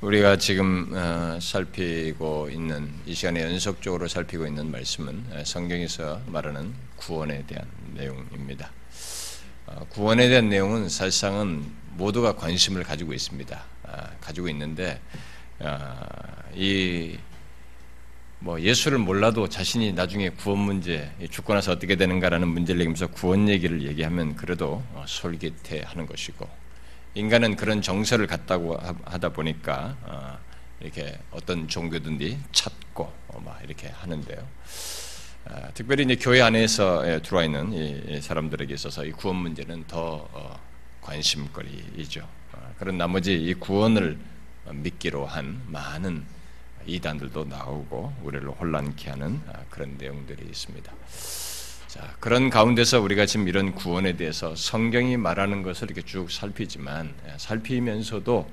우리가 지금 살피고 있는, 이 시간에 연속적으로 살피고 있는 말씀은 성경에서 말하는 구원에 대한 내용입니다. 구원에 대한 내용은 사실상은 모두가 관심을 가지고 있습니다. 가지고 있는데 예수를 몰라도 자신이 나중에 구원 문제, 죽고 나서 어떻게 되는가라는 문제를 얘기하면서 구원 얘기를 얘기하면 그래도 솔깃해하는 것이고, 인간은 그런 정서를 갖다고 하다 보니까 이렇게 어떤 종교든지 찾고 막 이렇게 하는데요. 특별히 이제 교회 안에서 들어와 있는 이 사람들에게 있어서 이 구원 문제는 더 관심거리이죠. 그런 나머지 이 구원을 믿기로 한 많은 이단들도 나오고 우리를 혼란케 하는 그런 내용들이 있습니다. 자, 그런 가운데서 우리가 지금 이런 구원에 대해서 성경이 말하는 것을 이렇게 쭉 살피면서도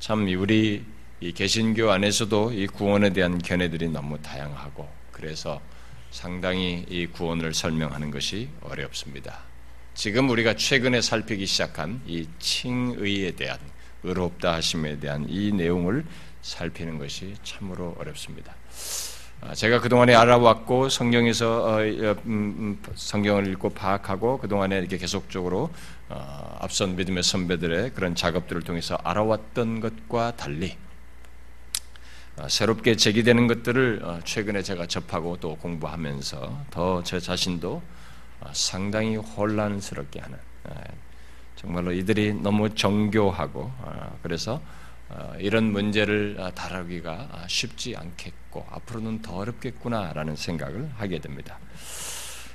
참 우리 이 개신교 안에서도 이 구원에 대한 견해들이 너무 다양하고, 그래서 상당히 이 구원을 설명하는 것이 어렵습니다. 지금 우리가 최근에 살피기 시작한 이 칭의에 대한, 의롭다 하심에 대한 이 내용을 살피는 것이 참으로 어렵습니다. 제가 그동안에 알아왔고 성경에서 성경을 읽고 파악하고 그동안에 이렇게 계속적으로 앞선 믿음의 선배들의 그런 작업들을 통해서 알아왔던 것과 달리 새롭게 제기되는 것들을 최근에 제가 접하고 또 공부하면서 더 제 자신도 상당히 혼란스럽게 하는, 정말로 이들이 너무 정교하고 그래서 이런 문제를 다루기가 쉽지 않겠고 앞으로는 더 어렵겠구나라는 생각을 하게 됩니다.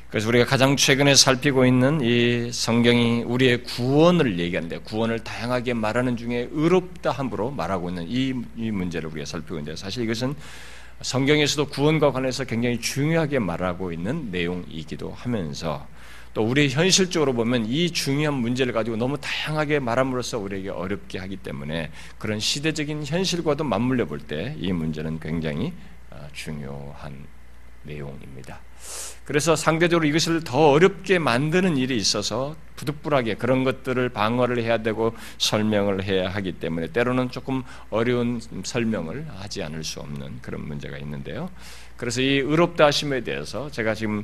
그래서 우리가 가장 최근에 살피고 있는 이 성경이 우리의 구원을 얘기하는데, 구원을 다양하게 말하는 중에 의롭다 함으로 말하고 있는 이 문제를 우리가 살피고 있는데, 사실 이것은 성경에서도 구원과 관해서 굉장히 중요하게 말하고 있는 내용이기도 하면서 또 우리 현실적으로 보면 이 중요한 문제를 가지고 너무 다양하게 말함으로써 우리에게 어렵게 하기 때문에 그런 시대적인 현실과도 맞물려 볼 때 이 문제는 굉장히 중요한 내용입니다. 그래서 상대적으로 이것을 더 어렵게 만드는 일이 있어서 부득불하게 그런 것들을 방어를 해야 되고 설명을 해야 하기 때문에 때로는 조금 어려운 설명을 하지 않을 수 없는 그런 문제가 있는데요. 그래서 이 의롭다 하심에 대해서 제가 지금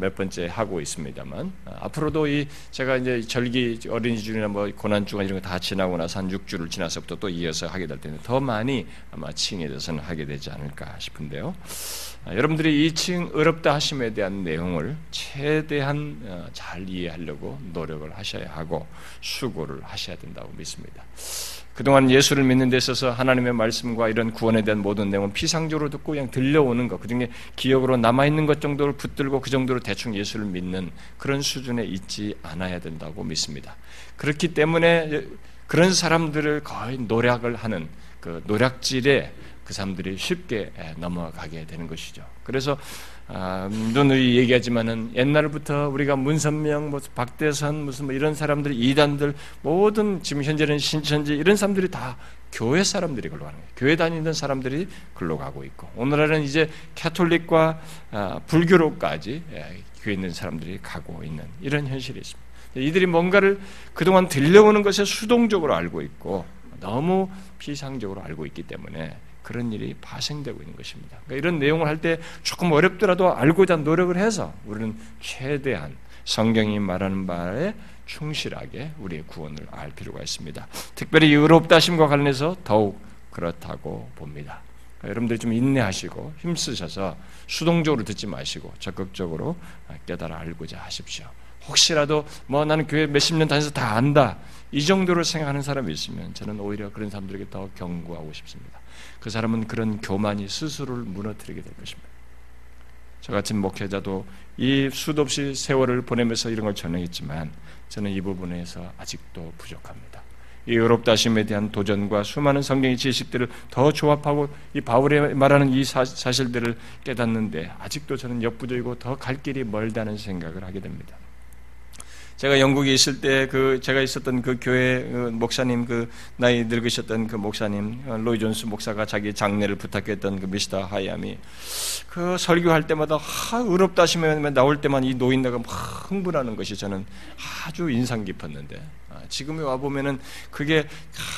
몇 번째 하고 있습니다만, 앞으로도 이 제가 이제 절기 어린이 주일이나 뭐 고난 주간 이런 거 다 지나고 나서 한 6주를 지나서부터 또 이어서 하게 될 텐데 더 많이 아마 칭에 대해서는 하게 되지 않을까 싶은데요. 여러분들이 이 칭 의롭다 하심에 대한 내용을 최대한 잘 이해하려고 노력을 하셔야 하고 수고를 하셔야 된다고 믿습니다. 그동안 예수를 믿는 데 있어서 하나님의 말씀과 이런 구원에 대한 모든 내용은 피상적으로 듣고 그냥 들려오는 것, 그중에 기억으로 남아있는 것 정도를 붙들고 그 정도로 대충 예수를 믿는 그런 수준에 있지 않아야 된다고 믿습니다. 그렇기 때문에 그런 사람들을 거의 노략을 하는 그 노략질에 그 사람들이 쉽게 넘어가게 되는 것이죠. 그래서 누누이 얘기하지만은 옛날부터 우리가 문선명, 박대선, 무슨 이런 사람들, 이단들, 모든 지금 현재는 신천지 이런 사람들이 다 교회 사람들이 글로 가는 거예요. 교회 다니던 사람들이 글로 가고 있고, 오늘날은 이제 캐톨릭과 불교로까지 교회 있는 사람들이 가고 있는 이런 현실이 있습니다. 이들이 뭔가를 그동안 들려오는 것에 수동적으로 알고 있고 너무 피상적으로 알고 있기 때문에 그런 일이 발생되고 있는 것입니다. 그러니까 이런 내용을 할 때 조금 어렵더라도 알고자 노력을 해서 우리는 최대한 성경이 말하는 바에 충실하게 우리의 구원을 알 필요가 있습니다. 특별히 의롭다 하심과 관련해서 더욱 그렇다고 봅니다. 그러니까 여러분들이 좀 인내하시고 힘쓰셔서 수동적으로 듣지 마시고 적극적으로 깨달아 알고자 하십시오. 혹시라도 나는 교회 몇십 년 다녀서 다 안다 이 정도로 생각하는 사람이 있으면 저는 오히려 그런 사람들에게 더 경고하고 싶습니다. 그 사람은 그런 교만이 스스로를 무너뜨리게 될 것입니다. 저같은 목회자도 이 수도 없이 세월을 보내면서 이런 걸 전했지만 저는 이 부분에서 아직도 부족합니다. 이 의롭다 하심에 대한 도전과 수많은 성경의 지식들을 더 조합하고 이 바울이 말하는 이 사실들을 깨닫는데 아직도 저는 역부족이고 더 갈 길이 멀다는 생각을 하게 됩니다. 제가 영국에 있을 때 제가 있었던 그 교회 목사님, 그 나이 늙으셨던 그 목사님, 로이 존스 목사가 자기 장례를 부탁했던 그 미스터 하이암이 그 설교할 때마다 의롭다 하시면 나올 때만 이 노인네가 막 흥분하는 것이 저는 아주 인상 깊었는데, 지금에 와보면은 그게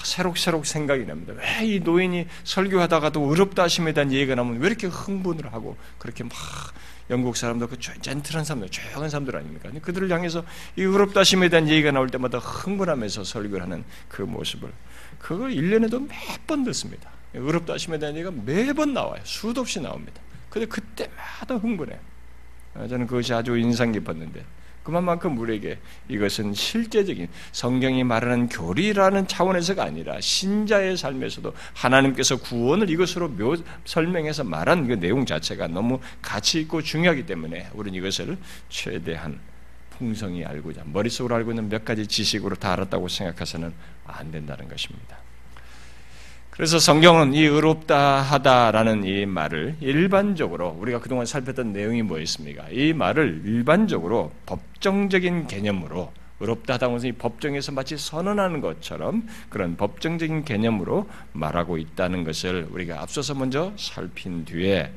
새록새록 생각이 납니다. 왜 이 노인이 설교하다가도 의롭다 하심에 대한 얘기가 나오면 왜 이렇게 흥분을 하고 그렇게 막, 영국 사람들, 그 젠틀한 사람들, 조용한 사람들 아닙니까? 그들을 향해서 이 의롭다 하심에 대한 얘기가 나올 때마다 흥분하면서 설교를 하는 그 모습을, 그걸 1년에도 몇 번 듣습니다. 의롭다 하심에 대한 얘기가 매번 나와요. 수도 없이 나옵니다. 근데 그때마다 흥분해요. 저는 그것이 아주 인상 깊었는데, 그만큼 우리에게 이것은 실제적인 성경이 말하는 교리라는 차원에서가 아니라 신자의 삶에서도 하나님께서 구원을 이것으로 설명해서 말한 그 내용 자체가 너무 가치 있고 중요하기 때문에 우리는 이것을 최대한 풍성히 알고자, 머릿속으로 알고 있는 몇 가지 지식으로 다 알았다고 생각해서는 안 된다는 것입니다. 그래서 성경은 이 의롭다 하다라는 이 말을 일반적으로, 우리가 그동안 살폈던 내용이 뭐였습니까? 이 말을 일반적으로 법정적인 개념으로, 의롭다 하다고 해서 이 법정에서 마치 선언하는 것처럼 그런 법정적인 개념으로 말하고 있다는 것을 우리가 앞서서 먼저 살핀 뒤에,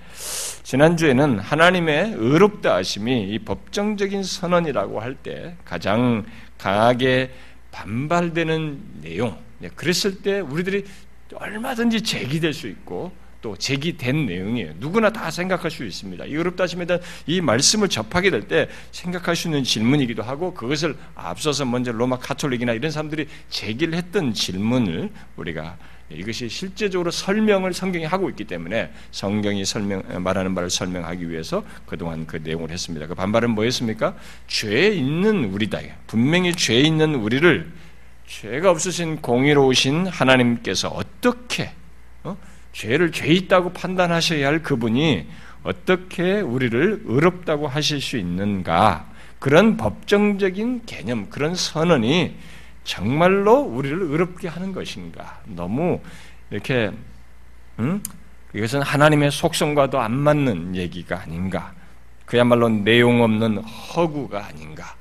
지난주에는 하나님의 의롭다 하심이 이 법정적인 선언이라고 할 때 가장 강하게 반발되는 내용, 그랬을 때 우리들이 얼마든지 제기될 수 있고 또 제기된 내용이에요. 누구나 다 생각할 수 있습니다. 이 의롭다 하심에 대한 이 말씀을 접하게 될 때 생각할 수 있는 질문이기도 하고, 그것을 앞서서 먼저 로마 가톨릭이나 이런 사람들이 제기를 했던 질문을 우리가, 이것이 실제적으로 설명을 성경이 하고 있기 때문에 성경이 말하는 말을 설명하기 위해서 그동안 그 내용을 했습니다. 그 반발은 뭐였습니까? 죄 있는 우리다. 분명히 죄 있는 우리를 죄가 없으신 공의로우신 하나님께서 어떻게, 죄를 죄 있다고 판단하셔야 할 그분이 어떻게 우리를 의롭다고 하실 수 있는가, 그런 법정적인 개념, 그런 선언이 정말로 우리를 의롭게 하는 것인가. 너무 이렇게 이것은 하나님의 속성과도 안 맞는 얘기가 아닌가, 그야말로 내용 없는 허구가 아닌가,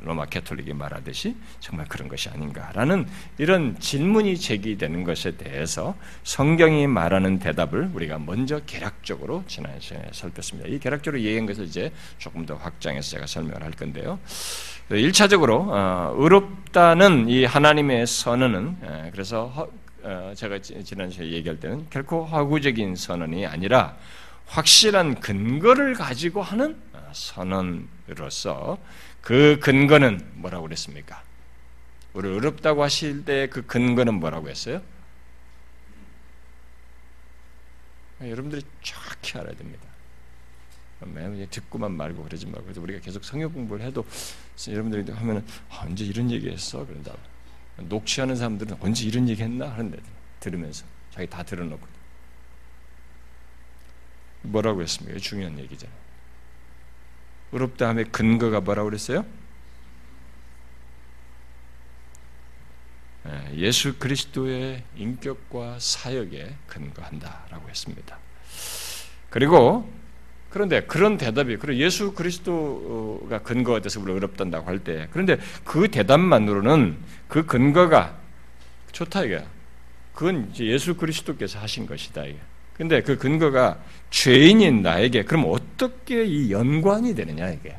로마 가톨릭이 말하듯이 정말 그런 것이 아닌가라는 이런 질문이 제기되는 것에 대해서 성경이 말하는 대답을 우리가 먼저 개략적으로 지난 시간에 살폈습니다. 이 개략적으로 이해한 것을 이제 조금 더 확장해서 제가 설명을 할 건데요. 1차적으로 의롭다는 이 하나님의 선언은, 그래서 제가 지난 시간에 얘기할 때는 결코 허구적인 선언이 아니라 확실한 근거를 가지고 하는 선언으로서, 그 근거는 뭐라고 그랬습니까? 우리 의롭다고 하실 때 그 근거는 뭐라고 했어요? 여러분들이 정확히 알아야 됩니다. 듣고만 말고 그러지 말고. 그래서 우리가 계속 성경 공부를 해도 여러분들이 하면은 언제 이런 얘기했어? 그런다고. 녹취하는 사람들은 언제 이런 얘기했나 하는데, 들으면서 자기 다 들어놓고 뭐라고 했습니까? 중요한 얘기잖아요. 의롭다 함의 근거가 뭐라고 그랬어요? 예수 그리스도의 인격과 사역에 근거한다라고 했습니다. 그리고 그런데 그런 대답이, 그리고 예수 그리스도가 근거가 돼서 우리가 의롭다고 할 때, 그런데 그 대답만으로는 그 근거가 좋다 이거야. 그건 이제 예수 그리스도께서 하신 것이다 이거야. 근데 그 근거가 죄인인 나에게 그럼 어떻게 이 연관이 되느냐 이게,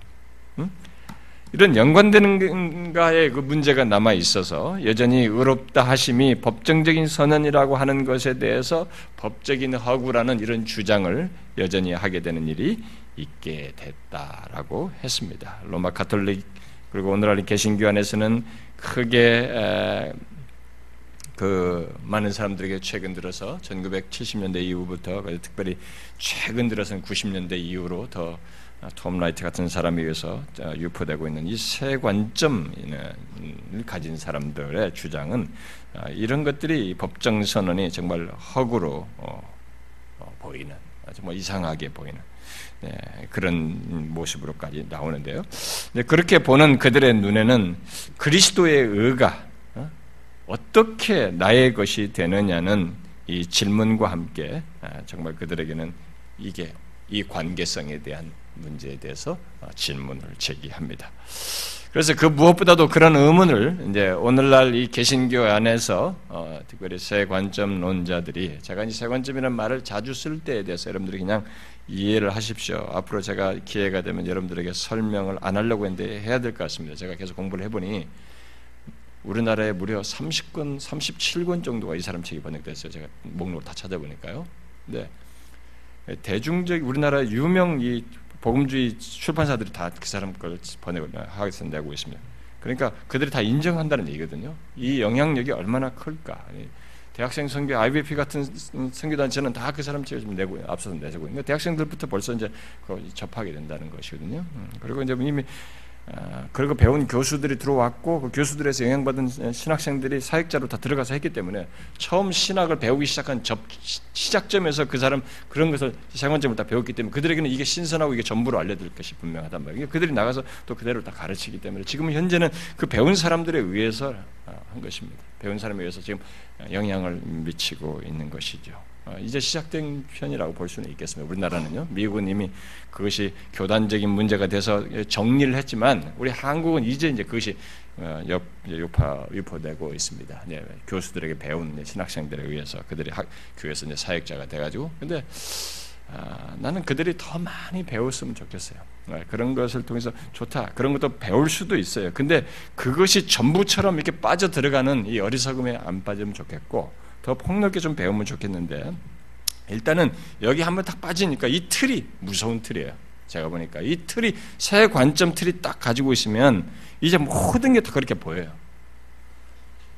이런 연관되는가의 그 문제가 남아 있어서 여전히 의롭다 하심이 법정적인 선언이라고 하는 것에 대해서 법적인 허구라는 이런 주장을 여전히 하게 되는 일이 있게 됐다라고 했습니다. 로마 가톨릭 그리고 오늘날 개신교 안에서는 크게 많은 사람들에게 최근 들어서 1970년대 이후부터, 특별히 최근 들어서는 90년대 이후로 더 톰 라이트 같은 사람에 의해서 유포되고 있는 이 세 관점을 가진 사람들의 주장은, 이런 것들이 법정 선언이 정말 허구로 보이는, 정말 이상하게 보이는 그런 모습으로까지 나오는데요. 그렇게 보는 그들의 눈에는 그리스도의 의가 어떻게 나의 것이 되느냐는 이 질문과 함께 정말 그들에게는 이게 이 관계성에 대한 문제에 대해서 질문을 제기합니다. 그래서 그 무엇보다도 그런 의문을 이제 오늘날 이 개신교 안에서 특별히 새 관점 논자들이, 제가 이 새 관점이라는 말을 자주 쓸 때에 대해서 여러분들이 그냥 이해를 하십시오. 앞으로 제가 기회가 되면 여러분들에게 설명을 안 하려고 했는데 해야 될 것 같습니다. 제가 계속 공부를 해보니 우리나라에 무려 30권, 37권 정도가 이 사람 책이 번역됐어요. 제가 목록을 다 찾아보니까요. 네. 대중적 우리나라 유명 이 복음주의 출판사들이 다 그 사람 걸 번역을 하겠어 내고 있습니다. 그러니까 그들이 다 인정한다는 얘기거든요. 이 영향력이 얼마나 클까? 대학생 선교 IBP 같은 선교단체는 다 그 사람 책을 내고 앞서서 내고 있는 대학생들부터 벌써 이제 접하게 된다는 것이거든요. 그리고 이제 이미 그리고 배운 교수들이 들어왔고 그 교수들에서 영향받은 신학생들이 사역자로 다 들어가서 했기 때문에 처음 신학을 배우기 시작한 시작점에서 그 사람 그런 것을 생활점을 다 배웠기 때문에 그들에게는 이게 신선하고 이게 전부로 알려드릴 것이 분명하단 말이에요. 그들이 나가서 또 그대로 다 가르치기 때문에 지금 현재는 그 배운 사람들에 의해서 한 것입니다. 배운 사람에 의해서 지금 영향을 미치고 있는 것이죠. 이제 시작된 편이라고 볼 수는 있겠습니다. 우리나라는요. 미국은 이미 그것이 교단적인 문제가 돼서 정리를 했지만 우리 한국은 이제 그것이 유포되고 있습니다. 예, 교수들에게 배운 신학생들에 의해서 그들이 교회에서 이제 사역자가 돼가지고 근데 나는 그들이 더 많이 배웠으면 좋겠어요. 그런 것을 통해서 좋다. 그런 것도 배울 수도 있어요. 근데 그것이 전부처럼 이렇게 빠져 들어가는 이 어리석음에 안 빠지면 좋겠고 더 폭넓게 좀 배우면 좋겠는데 일단은 여기 한번 딱 빠지니까 이 틀이 무서운 틀이에요. 제가 보니까 이 틀이 새 관점 틀이 딱 가지고 있으면 이제 모든 게 다 그렇게 보여요.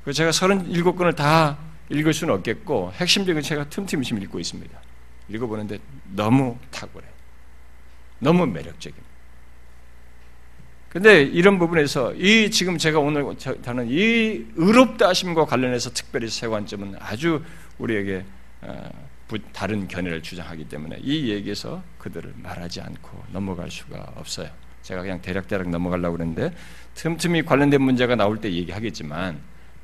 그래서 제가 37권을 다 읽을 수는 없겠고 핵심적인 제가 틈틈이씩 읽고 있습니다. 읽어보는데 너무 탁월해요. 너무 매력적입니다. 근데 이런 부분에서 이 지금 제가 오늘 저는 이 의롭다 하심과 관련해서 특별히 새 관점은 아주 우리에게 다른 견해를 주장하기 때문에 이 얘기에서 그들을 말하지 않고 넘어갈 수가 없어요. 제가 그냥 대략 넘어가려고 그랬는데 틈틈이 관련된 문제가 나올 때 얘기하겠지만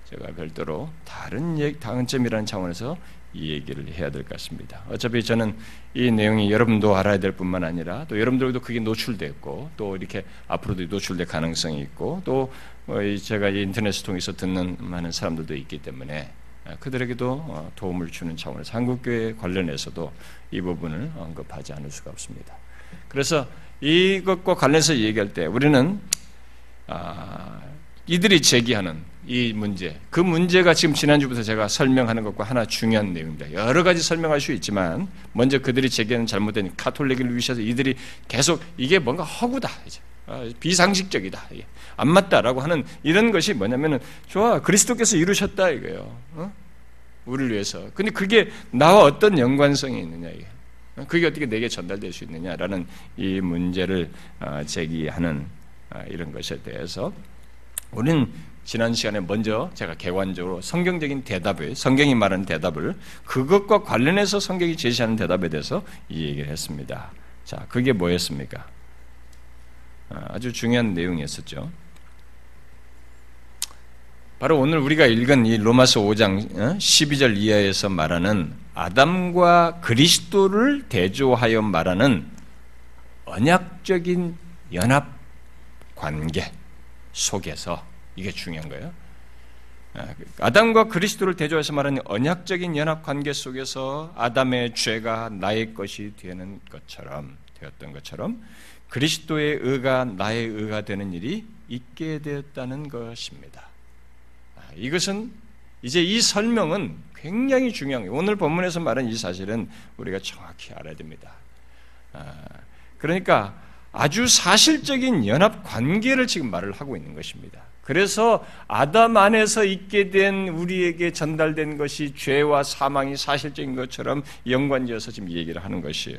제가 별도로 다른 얘기, 다른 점이라는 차원에서 이 얘기를 해야 될 것 같습니다. 어차피 저는 이 내용이 여러분도 알아야 될 뿐만 아니라 또 여러분들도 그게 노출됐고 또 이렇게 앞으로도 노출될 가능성이 있고 또 제가 인터넷을 통해서 듣는 많은 사람들도 있기 때문에 그들에게도 도움을 주는 차원에서 한국교회 관련해서도 이 부분을 언급하지 않을 수가 없습니다. 그래서 이것과 관련해서 얘기할 때 우리는 이들이 제기하는 이 문제, 그 문제가 지금 지난주부터 제가 설명하는 것과 하나 중요한 내용입니다. 여러 가지 설명할 수 있지만 먼저 그들이 제기하는 잘못된 가톨릭을 위시해서 이들이 계속 이게 뭔가 허구다, 이제 비상식적이다, 이게 안 맞다라고 하는 이런 것이 뭐냐면은 좋아 그리스도께서 이루셨다 이거예요, 우리를 위해서. 근데 그게 나와 어떤 연관성이 있느냐 이게, 그게 어떻게 내게 전달될 수 있느냐라는 이 문제를 제기하는 이런 것에 대해서 우리는 지난 시간에 먼저 제가 개관적으로 성경적인 대답을, 성경이 말하는 대답을 그것과 관련해서 성경이 제시하는 대답에 대해서 이 얘기를 했습니다. 자, 그게 뭐였습니까? 아주 중요한 내용이었었죠. 바로 오늘 우리가 읽은 이 로마서 5장 12절 이하에서 말하는 아담과 그리스도를 대조하여 말하는 언약적인 연합 관계 속에서 이게 중요한 거예요. 아담과 그리스도를 대조해서 말하는 언약적인 연합관계 속에서 아담의 죄가 나의 것이 되는 것처럼 되었던 것처럼 그리스도의 의가 나의 의가 되는 일이 있게 되었다는 것입니다. 이것은 이제 이 설명은 굉장히 중요한 거예요. 오늘 본문에서 말한 이 사실은 우리가 정확히 알아야 됩니다. 그러니까 아주 사실적인 연합관계를 지금 말을 하고 있는 것입니다. 그래서 아담 안에서 있게 된 우리에게 전달된 것이 죄와 사망이 사실적인 것처럼 연관지어서 지금 얘기를 하는 것이에요.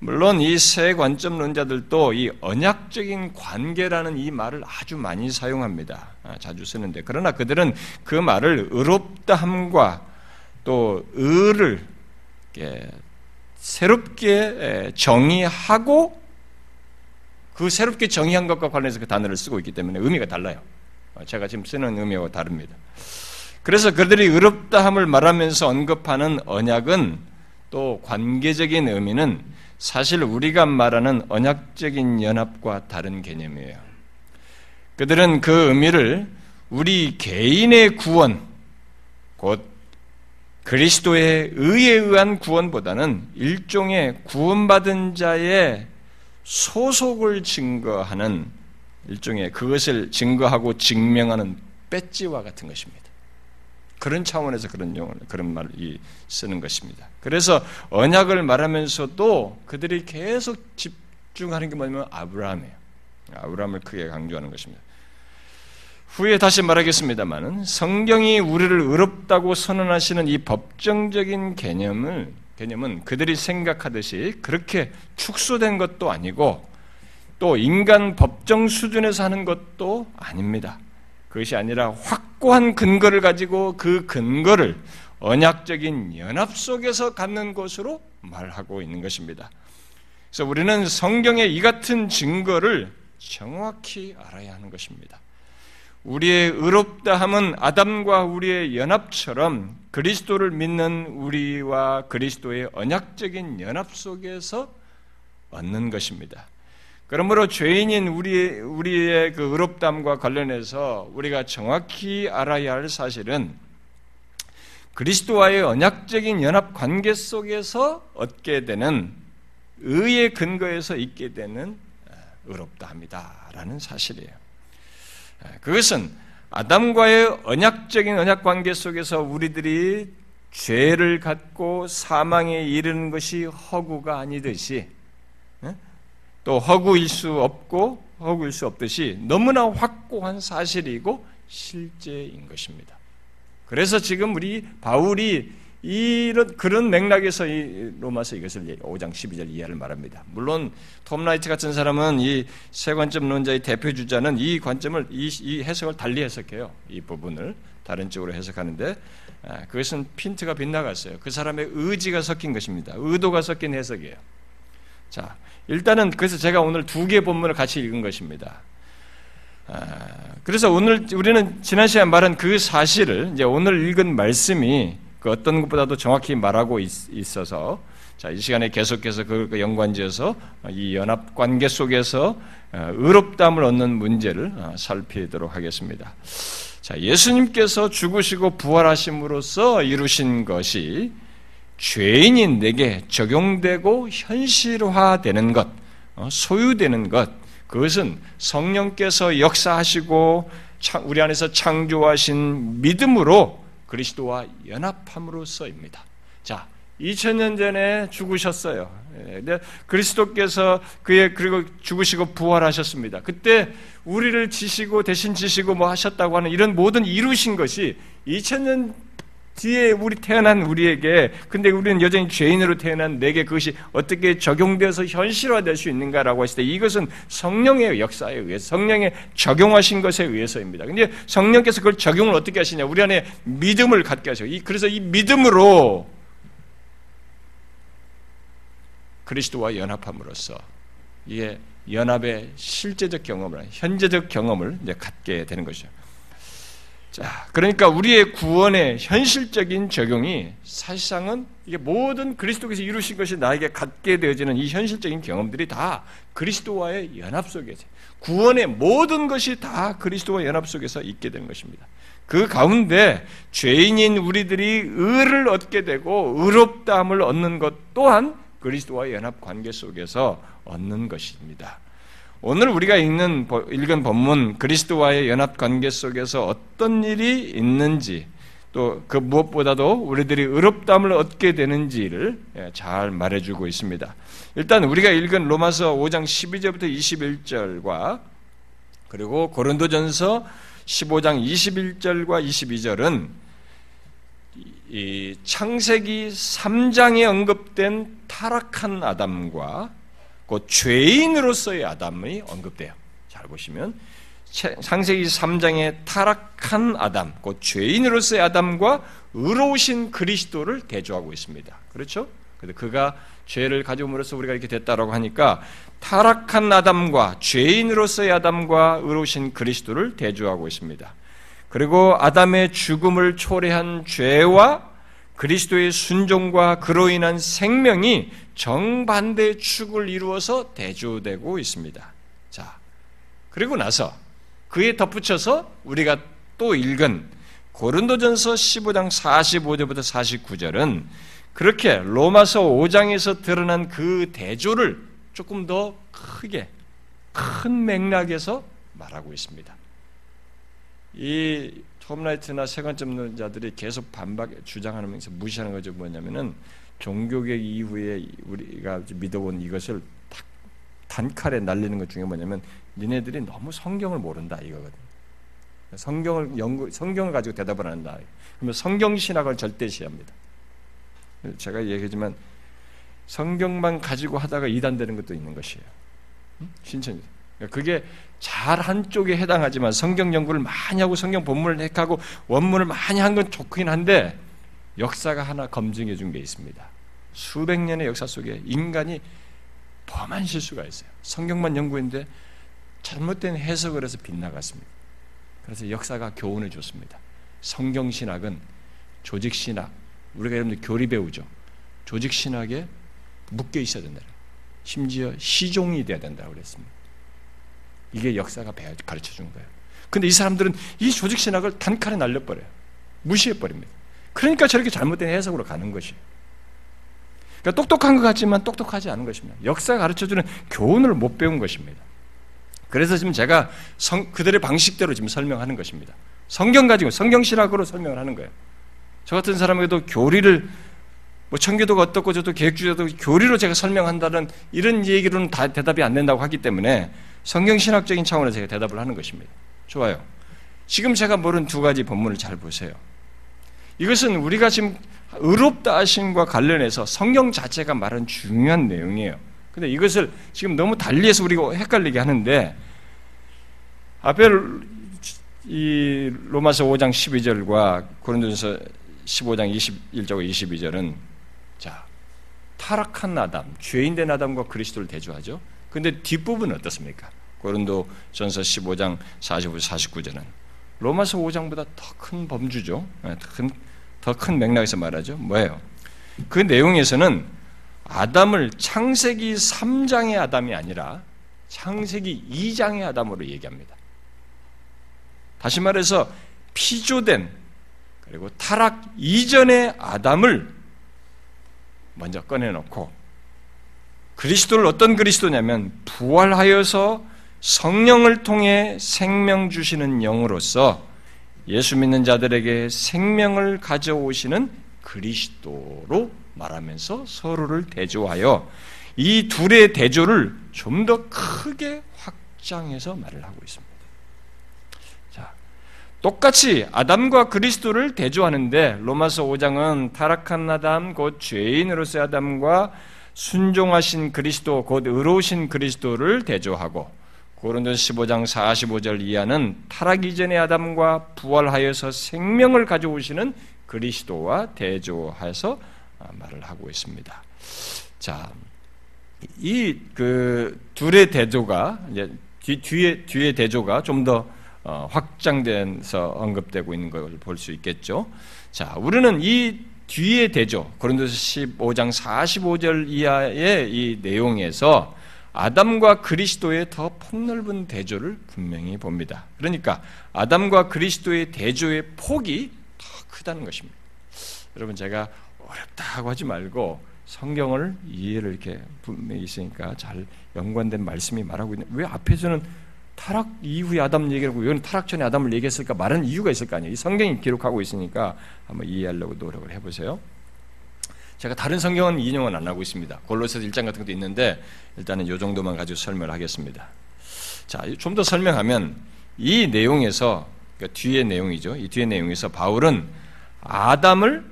물론 이 새 관점론자들도 이 언약적인 관계라는 이 말을 아주 많이 사용합니다. 자주 쓰는데 그러나 그들은 그 말을 의롭다함과 또 의를 새롭게 정의하고 그 새롭게 정의한 것과 관련해서 그 단어를 쓰고 있기 때문에 의미가 달라요. 제가 지금 쓰는 의미와 다릅니다. 그래서 그들이 의롭다함을 말하면서 언급하는 언약은 또 관계적인 의미는 사실 우리가 말하는 언약적인 연합과 다른 개념이에요. 그들은 그 의미를 우리 개인의 구원, 곧 그리스도의 의에 의한 구원보다는 일종의 구원받은 자의 소속을 증거하는 일종의 그것을 증거하고 증명하는 배지와 같은 것입니다. 그런 차원에서 그런 말을 쓰는 것입니다. 그래서 언약을 말하면서도 그들이 계속 집중하는 게 뭐냐면 아브라함이에요. 아브라함을 크게 강조하는 것입니다. 후에 다시 말하겠습니다만 성경이 우리를 의롭다고 선언하시는 이 법정적인 개념은 그들이 생각하듯이 그렇게 축소된 것도 아니고 또 인간 법정 수준에서 하는 것도 아닙니다. 그것이 아니라 확고한 근거를 가지고 그 근거를 언약적인 연합 속에서 갖는 것으로 말하고 있는 것입니다. 그래서 우리는 성경의 이 같은 증거를 정확히 알아야 하는 것입니다. 우리의 의롭다함은 아담과 우리의 연합처럼 그리스도를 믿는 우리와 그리스도의 언약적인 연합 속에서 얻는 것입니다. 그러므로 죄인인 우리의 그 의롭다함과 관련해서 우리가 정확히 알아야 할 사실은 그리스도와의 언약적인 연합 관계 속에서 얻게 되는 의의 근거에서 있게 되는 의롭다함이다라는 사실이에요. 그것은 아담과의 언약적인 언약 관계 속에서 우리들이 죄를 갖고 사망에 이르는 것이 허구가 아니듯이 또 허구일 수 없듯이 너무나 확고한 사실이고 실제인 것입니다. 그래서 지금 우리 바울이 그런 맥락에서 이 로마서 이것을 5장 12절 이하를 말합니다. 물론 톰 라이트 같은 사람은 이 세 관점론자의 대표 주자는 이 관점을 이 해석을 달리 해석해요. 이 부분을 다른 쪽으로 해석하는데 그것은 핀트가 빗나갔어요. 그 사람의 의지가 섞인 것입니다. 의도가 섞인 해석이에요. 자, 일단은 그래서 제가 오늘 두 개의 본문을 같이 읽은 것입니다. 그래서 오늘 우리는 지난 시간 말한 그 사실을 이제 오늘 읽은 말씀이 그 어떤 것보다도 정확히 말하고 있어서 자, 이 시간에 계속해서 그 연관지어서 이 연합 관계 속에서 의롭다함을 얻는 문제를 살피도록 하겠습니다. 자, 예수님께서 죽으시고 부활하심으로써 이루신 것이 죄인인 내게 적용되고 현실화되는 것, 소유되는 것, 그것은 성령께서 역사하시고 우리 안에서 창조하신 믿음으로 그리스도와 연합함으로써입니다. 자, 2000년 전에 죽으셨어요. 근데 그리스도께서 그리고 죽으시고 부활하셨습니다. 그때 우리를 지시고 대신 지시고 뭐 하셨다고 하는 이런 모든 이루신 것이 2000년 뒤에 태어난 우리에게, 근데 우리는 여전히 죄인으로 태어난 내게 그것이 어떻게 적용돼서 현실화될 수 있는가라고 했을 때 이것은 성령의 역사에 의해서, 성령의 적용하신 것에 의해서입니다. 근데 성령께서 그걸 적용을 어떻게 하시냐? 우리 안에 믿음을 갖게 하셔. 그래서 이 믿음으로 그리스도와 연합함으로써 이게 연합의 실제적 경험을, 현재적 경험을 이제 갖게 되는 것이죠. 자, 그러니까 우리의 구원의 현실적인 적용이 사실상은 이게 모든 그리스도께서 이루신 것이 나에게 갖게 되어지는 이 현실적인 경험들이 다 그리스도와의 연합 속에서, 구원의 모든 것이 다 그리스도와 연합 속에서 있게 되는 것입니다. 그 가운데 죄인인 우리들이 의를 얻게 되고 의롭다함을 얻는 것 또한 그리스도와의 연합 관계 속에서 얻는 것입니다. 오늘 우리가 읽은 본문 그리스도와의 연합 관계 속에서 어떤 일이 있는지 또 그 무엇보다도 우리들이 의롭다함을 얻게 되는지를 잘 말해주고 있습니다. 일단 우리가 읽은 로마서 5장 12절부터 21절과 그리고 고린도전서 15장 21절과 22절은 이 창세기 3장에 언급된 타락한 아담과 곧 죄인으로서의 아담이 언급돼요. 잘 보시면 창세기 3장의 타락한 아담, 곧 죄인으로서의 아담과 의로우신 그리스도를 대조하고 있습니다. 그렇죠? 그래서 그가 죄를 가져옴으로써 우리가 이렇게 됐다라고 하니까 타락한 아담과 죄인으로서의 아담과 의로우신 그리스도를 대조하고 있습니다. 그리고 아담의 죽음을 초래한 죄와 그리스도의 순종과 그로 인한 생명이 정반대의 축을 이루어서 대조되고 있습니다. 자, 그리고 나서 그에 덧붙여서 우리가 또 읽은 고린도전서 15장 45절부터 49절은 그렇게 로마서 5장에서 드러난 그 대조를 조금 더 크게 큰 맥락에서 말하고 있습니다. 이 톰라이트나 세관점 논자들이 계속 반박 주장하면서 무시하는 것이 뭐냐면은 종교개혁 이후에 우리가 믿어온 이것을 딱 단칼에 날리는 것 중에 뭐냐면 니네들이 너무 성경을 모른다 이거거든. 성경을 연구, 성경을 가지고 대답을 안 한다. 그러면 성경 신학을 절대시합니다. 제가 얘기하지만 성경만 가지고 하다가 이단되는 것도 있는 것이에요. 신천지. 그게 잘 한쪽에 해당하지만 성경 연구를 많이 하고 성경 본문을 해석하고 원문을 많이 한 건 좋긴 한데 역사가 하나 검증해 준 게 있습니다. 수백 년의 역사 속에 인간이 범한 실수가 있어요. 성경만 연구했는데 잘못된 해석을 해서 빗나갔습니다. 그래서 역사가 교훈을 줬습니다. 성경신학은 조직신학, 우리가 여러분들 교리 배우죠. 조직신학에 묶여 있어야 된다. 심지어 시종이 돼야 된다고 그랬습니다. 이게 역사가 가르쳐 준 거예요. 근데 이 사람들은 이 조직신학을 단칼에 날려버려요. 무시해버립니다. 그러니까 저렇게 잘못된 해석으로 가는 것이에요. 그러니까 똑똑한 것 같지만 똑똑하지 않은 것입니다. 역사가 가르쳐주는 교훈을 못 배운 것입니다. 그래서 지금 제가 그들의 방식대로 지금 설명하는 것입니다. 성경 가지고 성경신학으로 설명을 하는 거예요. 저 같은 사람에게도 교리를 뭐 청교도가 어떻고 저도 계획주의자도 교리로 제가 설명한다는 이런 얘기로는 다 대답이 안 된다고 하기 때문에 성경신학적인 차원에서 제가 대답을 하는 것입니다. 좋아요. 지금 제가 모른 두 가지 본문을 잘 보세요. 이것은 우리가 지금 의롭다 하심과 관련해서 성경 자체가 말하는 중요한 내용이에요. 근데 이것을 지금 너무 달리해서 우리가 헷갈리게 하는데 앞에 이 로마서 5장 12절과 고린도전서 15장 21절과 22절은 자 타락한 아담, 죄인된 아담과 그리스도를 대조하죠. 근데 뒷부분은 어떻습니까? 고린도전서 15장 45, 49절은 로마서 5장보다 더 큰 범주죠. 더 큰 맥락에서 말하죠. 뭐예요? 그 내용에서는 아담을 창세기 3장의 아담이 아니라 창세기 2장의 아담으로 얘기합니다. 다시 말해서 피조된 그리고 타락 이전의 아담을 먼저 꺼내놓고 그리스도를 어떤 그리스도냐면 부활하여서 성령을 통해 생명 주시는 영으로서 예수 믿는 자들에게 생명을 가져오시는 그리스도로 말하면서 서로를 대조하여 이 둘의 대조를 좀 더 크게 확장해서 말을 하고 있습니다. 자, 똑같이 아담과 그리스도를 대조하는데 로마서 5장은 타락한 아담 곧 죄인으로서의 아담과 순종하신 그리스도 곧 의로우신 그리스도를 대조하고 고린도전서 15장 45절 이하는 타락 이전의 아담과 부활하여서 생명을 가져오시는 그리스도와 대조해서 말을 하고 있습니다. 자, 이 그 둘의 대조가 이제 뒤에 대조가 좀 더 확장돼서 언급되고 있는 걸 볼 수 있겠죠. 자, 우리는 이 뒤에 대조 고린도서 15장 45절 이하의 이 내용에서 아담과 그리스도의 더 폭넓은 대조를 분명히 봅니다. 그러니까 아담과 그리스도의 대조의 폭이 더 크다는 것입니다. 여러분 제가 어렵다고 하지 말고 성경을 이해를 이렇게 분명히 있으니까 잘 연관된 말씀이 말하고 있는데 왜 앞에서는 타락 이후의 아담 얘기하고 여기는 타락 전에 아담을 얘기했을까 말하는 이유가 있을 거 아니에요. 이 성경이 기록하고 있으니까 한번 이해하려고 노력을 해보세요. 제가 다른 성경은 인용은 안 하고 있습니다. 골로새서 1장 같은 것도 있는데 일단은 이 정도만 가지고 설명을 하겠습니다. 자, 좀 더 설명하면 이 내용에서 그러니까 뒤의 내용이죠. 이 뒤의 내용에서 바울은 아담을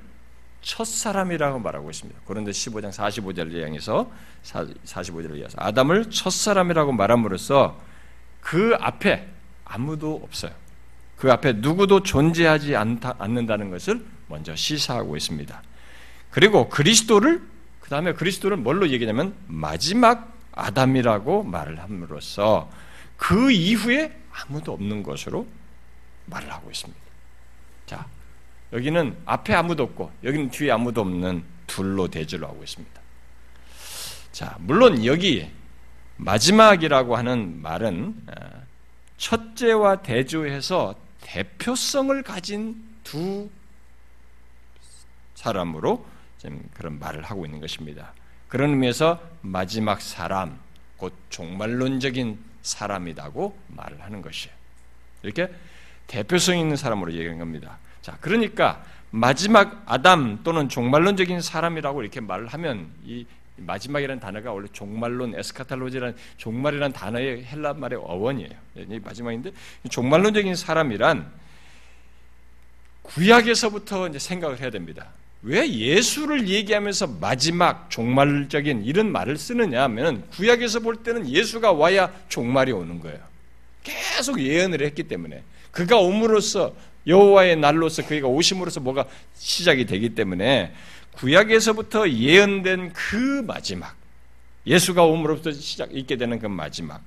첫 사람이라고 말하고 있습니다. 그런데 15장 45절을 향해서 45절을 이어서 아담을 첫 사람이라고 말함으로써 그 앞에 아무도 없어요. 그 앞에 누구도 존재하지 않는다는 것을 먼저 시사하고 있습니다. 그리고 그리스도를 그 다음에 그리스도를 뭘로 얘기냐면 마지막 아담이라고 말을 함으로써 그 이후에 아무도 없는 것으로 말을 하고 있습니다. 자. 여기는 앞에 아무도 없고 여기는 뒤에 아무도 없는 둘로 대조를 하고 있습니다. 자, 물론 여기 마지막이라고 하는 말은 첫째와 대조해서 대표성을 가진 두 사람으로 지금 그런 말을 하고 있는 것입니다. 그런 의미에서 마지막 사람, 곧 종말론적인 사람이라고 말을 하는 것이에요. 이렇게 대표성 있는 사람으로 얘기한 겁니다. 자, 그러니까 마지막 아담 또는 종말론적인 사람이라고 이렇게 말을 하면 이 마지막이라는 단어가 원래 종말론, 에스카탈로지라는 종말이라는 단어의 헬라 말의 어원이에요. 이게 마지막인데 종말론적인 사람이란 구약에서부터 이제 생각을 해야 됩니다. 왜 예수를 얘기하면서 마지막 종말적인 이런 말을 쓰느냐 하면 구약에서 볼 때는 예수가 와야 종말이 오는 거예요. 계속 예언을 했기 때문에 그가 옴으로써 여호와의 날로서 그가 오심으로써 뭐가 시작이 되기 때문에 구약에서부터 예언된 그 마지막, 예수가 옴으로부터 시작 있게 되는 그 마지막,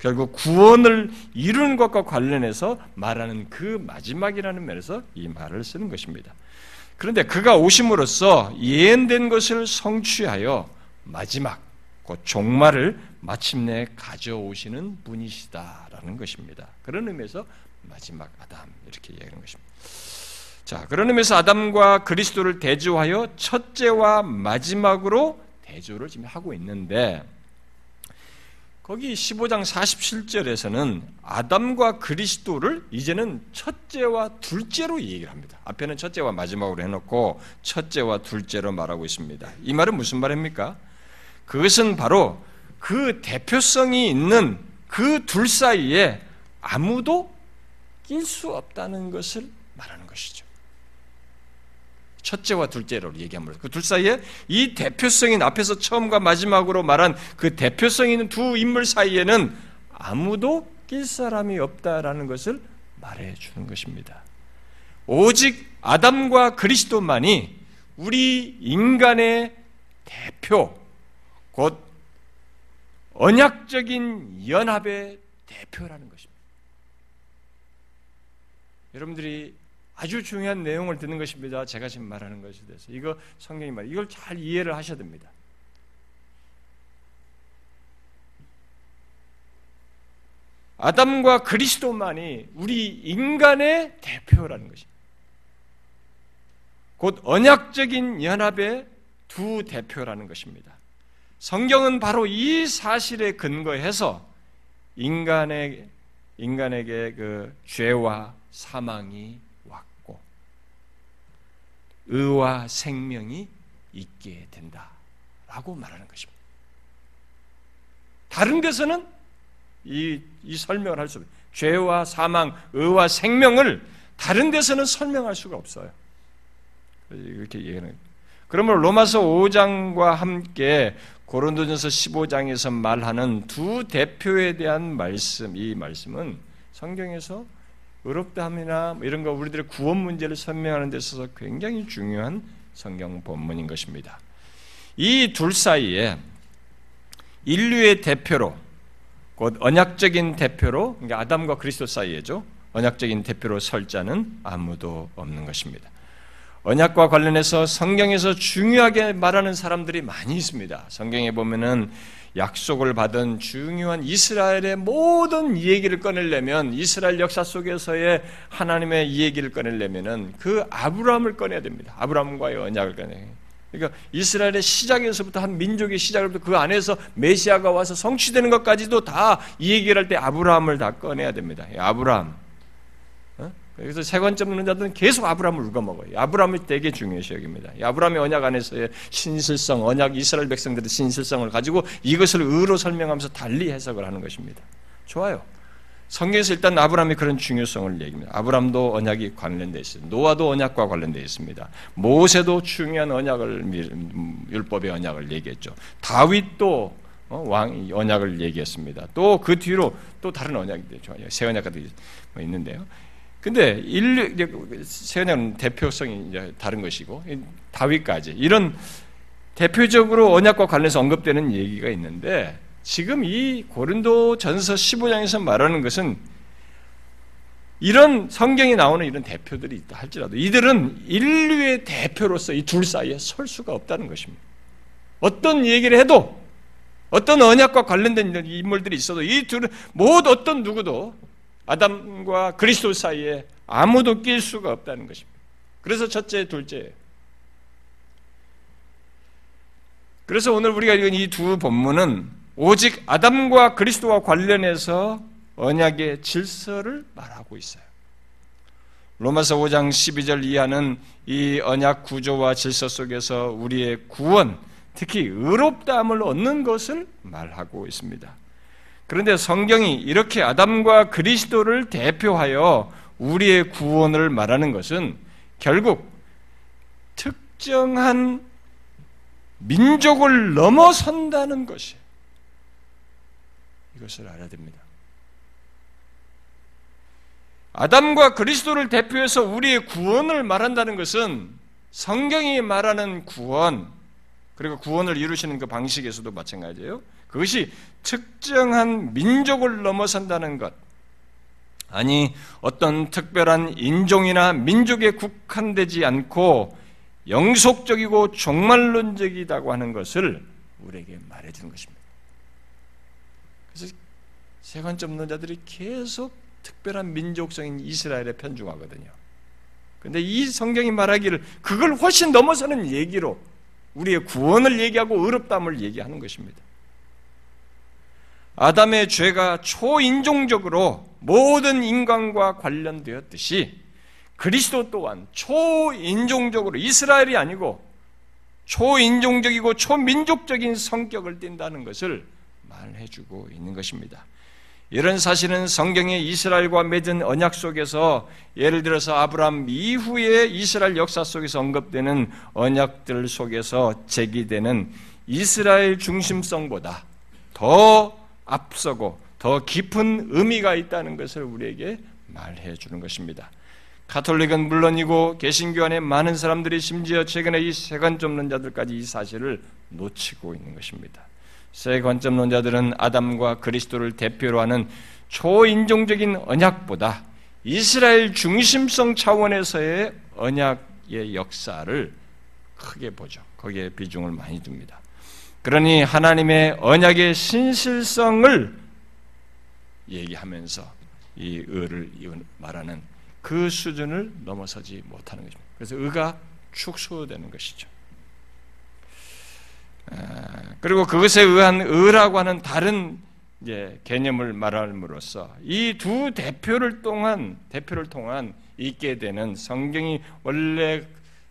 결국 구원을 이룬 것과 관련해서 말하는 그 마지막이라는 면에서 이 말을 쓰는 것입니다. 그런데 그가 오심으로써 예언된 것을 성취하여 마지막, 곧 종말을 마침내 가져오시는 분이시다라는 것입니다. 그런 의미에서 마지막 아담 이렇게 얘기하는 것입니다. 자, 그런 의미에서 아담과 그리스도를 대조하여 첫째와 마지막으로 대조를 지금 하고 있는데 거기 15장 47절에서는 아담과 그리스도를 이제는 첫째와 둘째로 얘기를 합니다. 앞에는 첫째와 마지막으로 해놓고 첫째와 둘째로 말하고 있습니다. 이 말은 무슨 말입니까? 그것은 바로 그 대표성이 있는 그 둘 사이에 아무도 낄 수 없다는 것을 말하는 것이죠. 첫째와 둘째로 얘기합니다. 그 둘 사이에 이 대표성인 앞에서 처음과 마지막으로 말한 그 대표성 있는 두 인물 사이에는 아무도 낄 사람이 없다라는 것을 말해주는 것입니다. 오직 아담과 그리스도만이 우리 인간의 대표, 곧 언약적인 연합의 대표라는 것입니다. 여러분들이 아주 중요한 내용을 듣는 것입니다. 제가 지금 말하는 것에 대해서 이거 성경이 말해요. 이걸 잘 이해를 하셔야 됩니다. 아담과 그리스도만이 우리 인간의 대표라는 것입니다. 곧 언약적인 연합의 두 대표라는 것입니다. 성경은 바로 이 사실에 근거해서 인간에게 그 죄와 사망이 왔고 의와 생명이 있게 된다라고 말하는 것입니다. 다른 데서는 이 설명을 할 수 없어요. 죄와 사망, 의와 생명을 다른 데서는 설명할 수가 없어요. 이렇게 얘기하는. 그러므로 로마서 5장과 함께 고린도전서 15장에서 말하는 두 대표에 대한 말씀, 이 말씀은 성경에서 의롭다함이나 이런 거 우리들의 구원 문제를 설명하는 데 있어서 굉장히 중요한 성경 본문인 것입니다. 이 둘 사이에 인류의 대표로, 곧 언약적인 대표로, 그러니까 아담과 그리스도 사이에죠. 언약적인 대표로 설 자는 아무도 없는 것입니다. 언약과 관련해서 성경에서 중요하게 말하는 사람들이 많이 있습니다. 성경에 보면은 약속을 받은 중요한 이스라엘의 모든 얘기를 꺼내려면, 이스라엘 역사 속에서의 하나님의 이 얘기를 꺼내려면은 그 아브라함을 꺼내야 됩니다. 아브라함과의 언약을 꺼내야 됩니다. 그러니까 이스라엘의 시작에서부터 한 민족의 시작으로부터 그 안에서 메시아가 와서 성취되는 것까지도 다 이 얘기를 할 때 아브라함을 다 꺼내야 됩니다. 아브라함. 그래서 세관점 없는 자들은 계속 아브라함을 울거먹어요. 아브라함이 되게 중요시 여깁니다. 아브라함의 언약 안에서의 신실성, 언약 이스라엘 백성들의 신실성을 가지고 이것을 의로 설명하면서 달리 해석을 하는 것입니다. 좋아요. 성경에서 일단 아브라함이 그런 중요성을 얘기합니다. 아브라함도 언약이 관련되어 있어요. 노아도 언약과 관련되어 있습니다. 모세도 중요한 언약을, 율법의 언약을 얘기했죠. 다윗도 왕 언약을 얘기했습니다. 또 그 뒤로 또 다른 언약이 좋아요. 새 언약 같은 게 있는데요. 근데 세연약은 대표성이 이제 다른 것이고 다윗까지 이런 대표적으로 언약과 관련해서 언급되는 얘기가 있는데 지금 이 고린도전서 15장에서 말하는 것은 이런 성경에 나오는 이런 대표들이 있다 할지라도 이들은 인류의 대표로서 이 둘 사이에 설 수가 없다는 것입니다. 어떤 얘기를 해도 어떤 언약과 관련된 인물들이 있어도 이 둘은 모두 어떤 누구도 아담과 그리스도 사이에 아무도 낄 수가 없다는 것입니다. 그래서 첫째, 둘째. 그래서 오늘 우리가 읽은 이 두 본문은 오직 아담과 그리스도와 관련해서 언약의 질서를 말하고 있어요. 로마서 5장 12절 이하는 이 언약 구조와 질서 속에서 우리의 구원, 특히 의롭다함을 얻는 것을 말하고 있습니다. 그런데 성경이 이렇게 아담과 그리스도를 대표하여 우리의 구원을 말하는 것은 결국 특정한 민족을 넘어선다는 것이에요. 이것을 알아야 됩니다. 아담과 그리스도를 대표해서 우리의 구원을 말한다는 것은 성경이 말하는 구원, 그리고 구원을 이루시는 그 방식에서도 마찬가지예요. 그것이 특정한 민족을 넘어선다는 것, 아니 어떤 특별한 인종이나 민족에 국한되지 않고 영속적이고 종말론적이라고 하는 것을 우리에게 말해주는 것입니다. 그래서 세관점론자들이 계속 특별한 민족성인 이스라엘에 편중하거든요. 그런데 이 성경이 말하기를 그걸 훨씬 넘어서는 얘기로 우리의 구원을 얘기하고 의롭다함을 얘기하는 것입니다. 아담의 죄가 초인종적으로 모든 인간과 관련되었듯이 그리스도 또한 초인종적으로 이스라엘이 아니고 초인종적이고 초민족적인 성격을 띈다는 것을 말해주고 있는 것입니다. 이런 사실은 성경의 이스라엘과 맺은 언약 속에서 예를 들어서 아브람 이후의 이스라엘 역사 속에서 언급되는 언약들 속에서 제기되는 이스라엘 중심성보다 더 앞서고 더 깊은 의미가 있다는 것을 우리에게 말해 주는 것입니다. 가톨릭은 물론이고 개신교 안에 많은 사람들이 심지어 최근에 이 세관점론자들까지 이 사실을 놓치고 있는 것입니다. 새 관점론자들은 아담과 그리스도를 대표로 하는 초인종적인 언약보다 이스라엘 중심성 차원에서의 언약의 역사를 크게 보죠. 거기에 비중을 많이 둡니다. 그러니 하나님의 언약의 신실성을 얘기하면서 이 의를 말하는 그 수준을 넘어서지 못하는 것입니다. 그래서 의가 축소되는 것이죠. 그리고 그것에 의한 의라고 하는 다른 개념을 말함으로써 이 두 대표를 통한 있게 되는 성경이 원래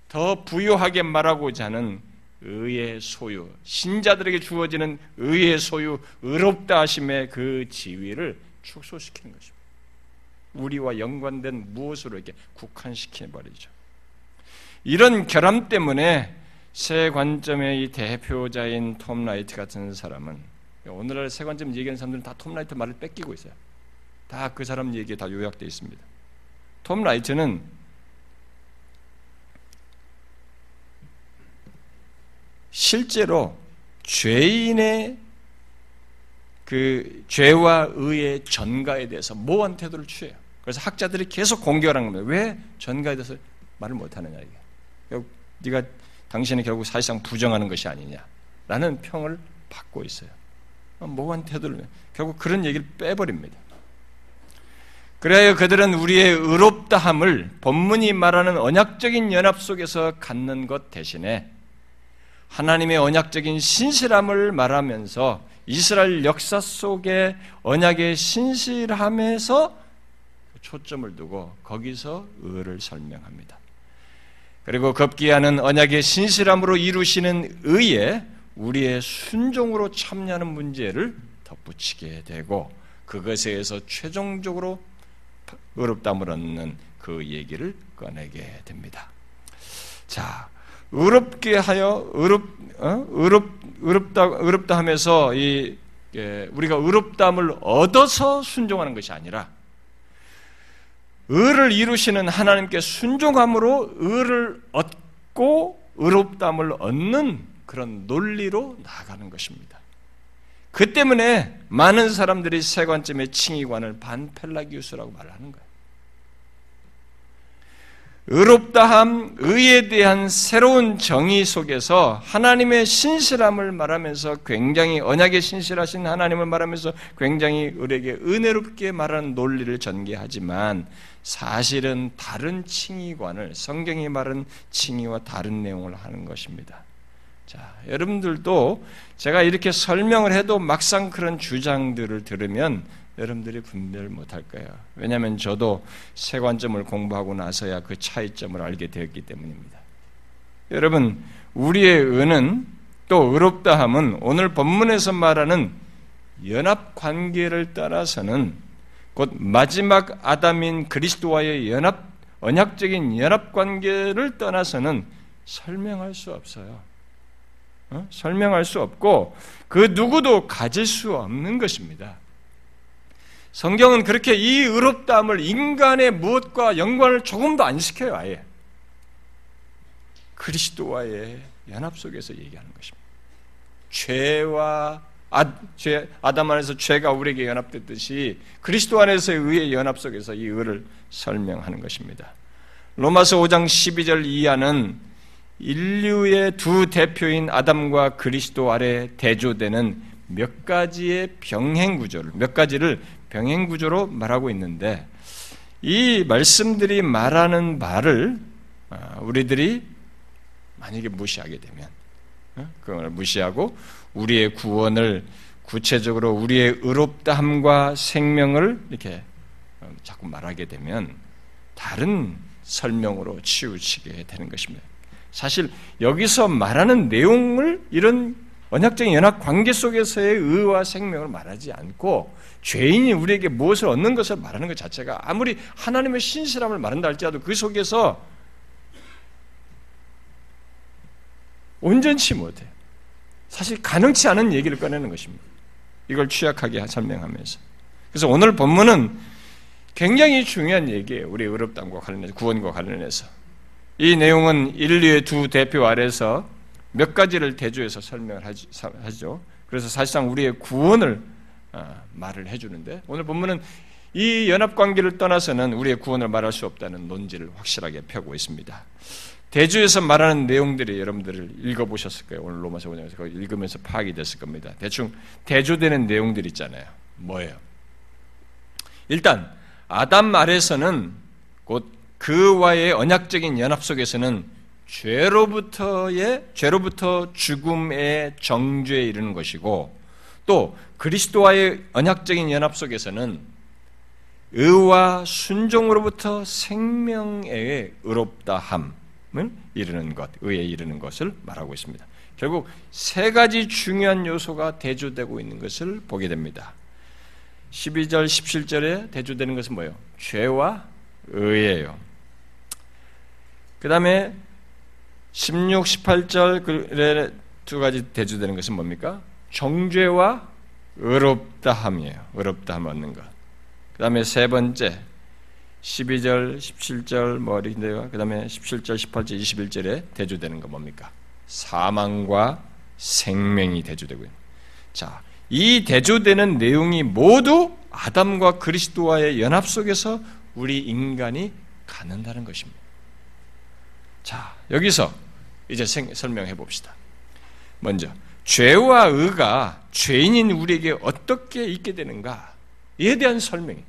더 부유하게 말하고자 하는 의의 소유, 신자들에게 주어지는 의의 소유, 의롭다 하심의 그 지위를 축소시키는 것입니다. 우리와 연관된 무엇으로 이렇게 국한시켜버리죠. 이런 결함 때문에 새 관점의 이 대표자인 톰 라이트 같은 사람은, 오늘날 새 관점 얘기하는 사람들은 다 톰 라이트 말을 뺏기고 있어요. 다 그 사람 얘기에 다 요약되어 있습니다. 톰 라이트는 실제로 죄인의 그 죄와 의의 전가에 대해서 모호한 태도를 취해요. 그래서 학자들이 계속 공격하는 겁니다. 왜 전가에 대해서 말을 못하느냐, 이게. 네가 당신이 결국 사실상 부정하는 것이 아니냐라는 평을 받고 있어요. 모호한 태도를 결국 그런 얘기를 빼버립니다. 그래야 그들은 우리의 의롭다함을 본문이 말하는 언약적인 연합 속에서 갖는 것 대신에 하나님의 언약적인 신실함을 말하면서 이스라엘 역사 속의 언약의 신실함에서 초점을 두고 거기서 의를 설명합니다. 그리고 급기야는 언약의 신실함으로 이루시는 의에 우리의 순종으로 참여하는 문제를 덧붙이게 되고 그것에 의해서 최종적으로 의롭다함을 얻는 그 얘기를 꺼내게 됩니다. 자, 의롭게 하여 의롭다 하면서 우리가 의롭다함을 얻어서 순종하는 것이 아니라 의를 이루시는 하나님께 순종함으로 의를 얻고 의롭다함을 얻는 그런 논리로 나아가는 것입니다. 그 때문에 많은 사람들이 세 관점의 칭의관을 반펠라기우스라고 말하는 거예요. 의롭다함, 의에 대한 새로운 정의 속에서 하나님의 신실함을 말하면서 굉장히 언약에 신실하신 하나님을 말하면서 굉장히 우리에게 은혜롭게 말하는 논리를 전개하지만 사실은 다른 칭의관을 성경이 말하는 칭의와 다른 내용을 하는 것입니다. 자, 여러분들도 제가 이렇게 설명을 해도 막상 그런 주장들을 들으면 여러분들이 분별 못할 거예요. 왜냐하면 저도 세 관점을 공부하고 나서야 그 차이점을 알게 되었기 때문입니다. 여러분, 우리의 은은 또 의롭다함은 오늘 본문에서 말하는 연합관계를 따라서는 곧 마지막 아담인 그리스도와의 언약적인 연합관계를 떠나서는 설명할 수 없어요. 설명할 수 없고 그 누구도 가질 수 없는 것입니다. 성경은 그렇게 이 의롭다함을 인간의 무엇과 연관을 조금도 안 시켜요. 아예 그리스도와의 연합 속에서 얘기하는 것입니다. 죄와 아담 안에서 죄가 우리에게 연합됐듯이 그리스도 안에서의 의의 연합 속에서 이 의를 설명하는 것입니다. 로마서 5장 12절 이하는 인류의 두 대표인 아담과 그리스도 아래 대조되는 몇 가지의 병행구조로 말하고 있는데 이 말씀들이 말하는 바를 우리들이 만약에 무시하게 되면 그걸 무시하고 우리의 구원을 구체적으로 우리의 의롭다함과 생명을 이렇게 자꾸 말하게 되면 다른 설명으로 치우치게 되는 것입니다. 사실 여기서 말하는 내용을 이런 언약적인 연합 관계 속에서의 의와 생명을 말하지 않고 죄인이 우리에게 무엇을 얻는 것을 말하는 것 자체가 아무리 하나님의 신실함을 말한다 할지라도 그 속에서 온전치 못해요. 사실 가능치 않은 얘기를 꺼내는 것입니다. 이걸 취약하게 설명하면서. 그래서 오늘 본문은 굉장히 중요한 얘기예요. 우리의 의롭다함과 관련해서, 구원과 관련해서. 이 내용은 인류의 두 대표 아래서 몇 가지를 대조해서 설명을 하죠. 그래서 사실상 우리의 구원을 말을 해주는데 오늘 본문은 이 연합관계를 떠나서는 우리의 구원을 말할 수 없다는 논지를 확실하게 펴고 있습니다. 대조에서 말하는 내용들이 여러분들을 읽어보셨을 거예요. 오늘 로마서 5장에서 그걸 읽으면서 파악이 됐을 겁니다. 대충 대조되는 내용들 있잖아요. 뭐예요? 일단 아담 아래서는 곧 그와의 언약적인 연합 속에서는 죄로부터 죽음의 정죄에 이르는 것이고 또 그리스도와의 언약적인 연합 속에서는 의와 순종으로부터 생명의 의롭다함을 이르는 것, 의에 이르는 것을 말하고 있습니다. 결국 세 가지 중요한 요소가 대조되고 있는 것을 보게 됩니다. 12절, 17절에 대조되는 것은 뭐예요? 죄와 의예요. 그 다음에 16, 18절에 두 가지 대조되는 것은 뭡니까? 정죄와 의롭다함이에요. 의롭다함 얻는 것. 그 다음에 세 번째 12절, 17절 머리인데요. 그 다음에 17절, 18절, 21절에 대조되는 건 뭡니까? 사망과 생명이 대조되고요. 자, 이 대조되는 내용이 모두 아담과 그리스도와의 연합 속에서 우리 인간이 갖는다는 것입니다. 자, 여기서 이제 설명해 봅시다. 먼저 죄와 의가 죄인인 우리에게 어떻게 있게 되는가에 대한 설명이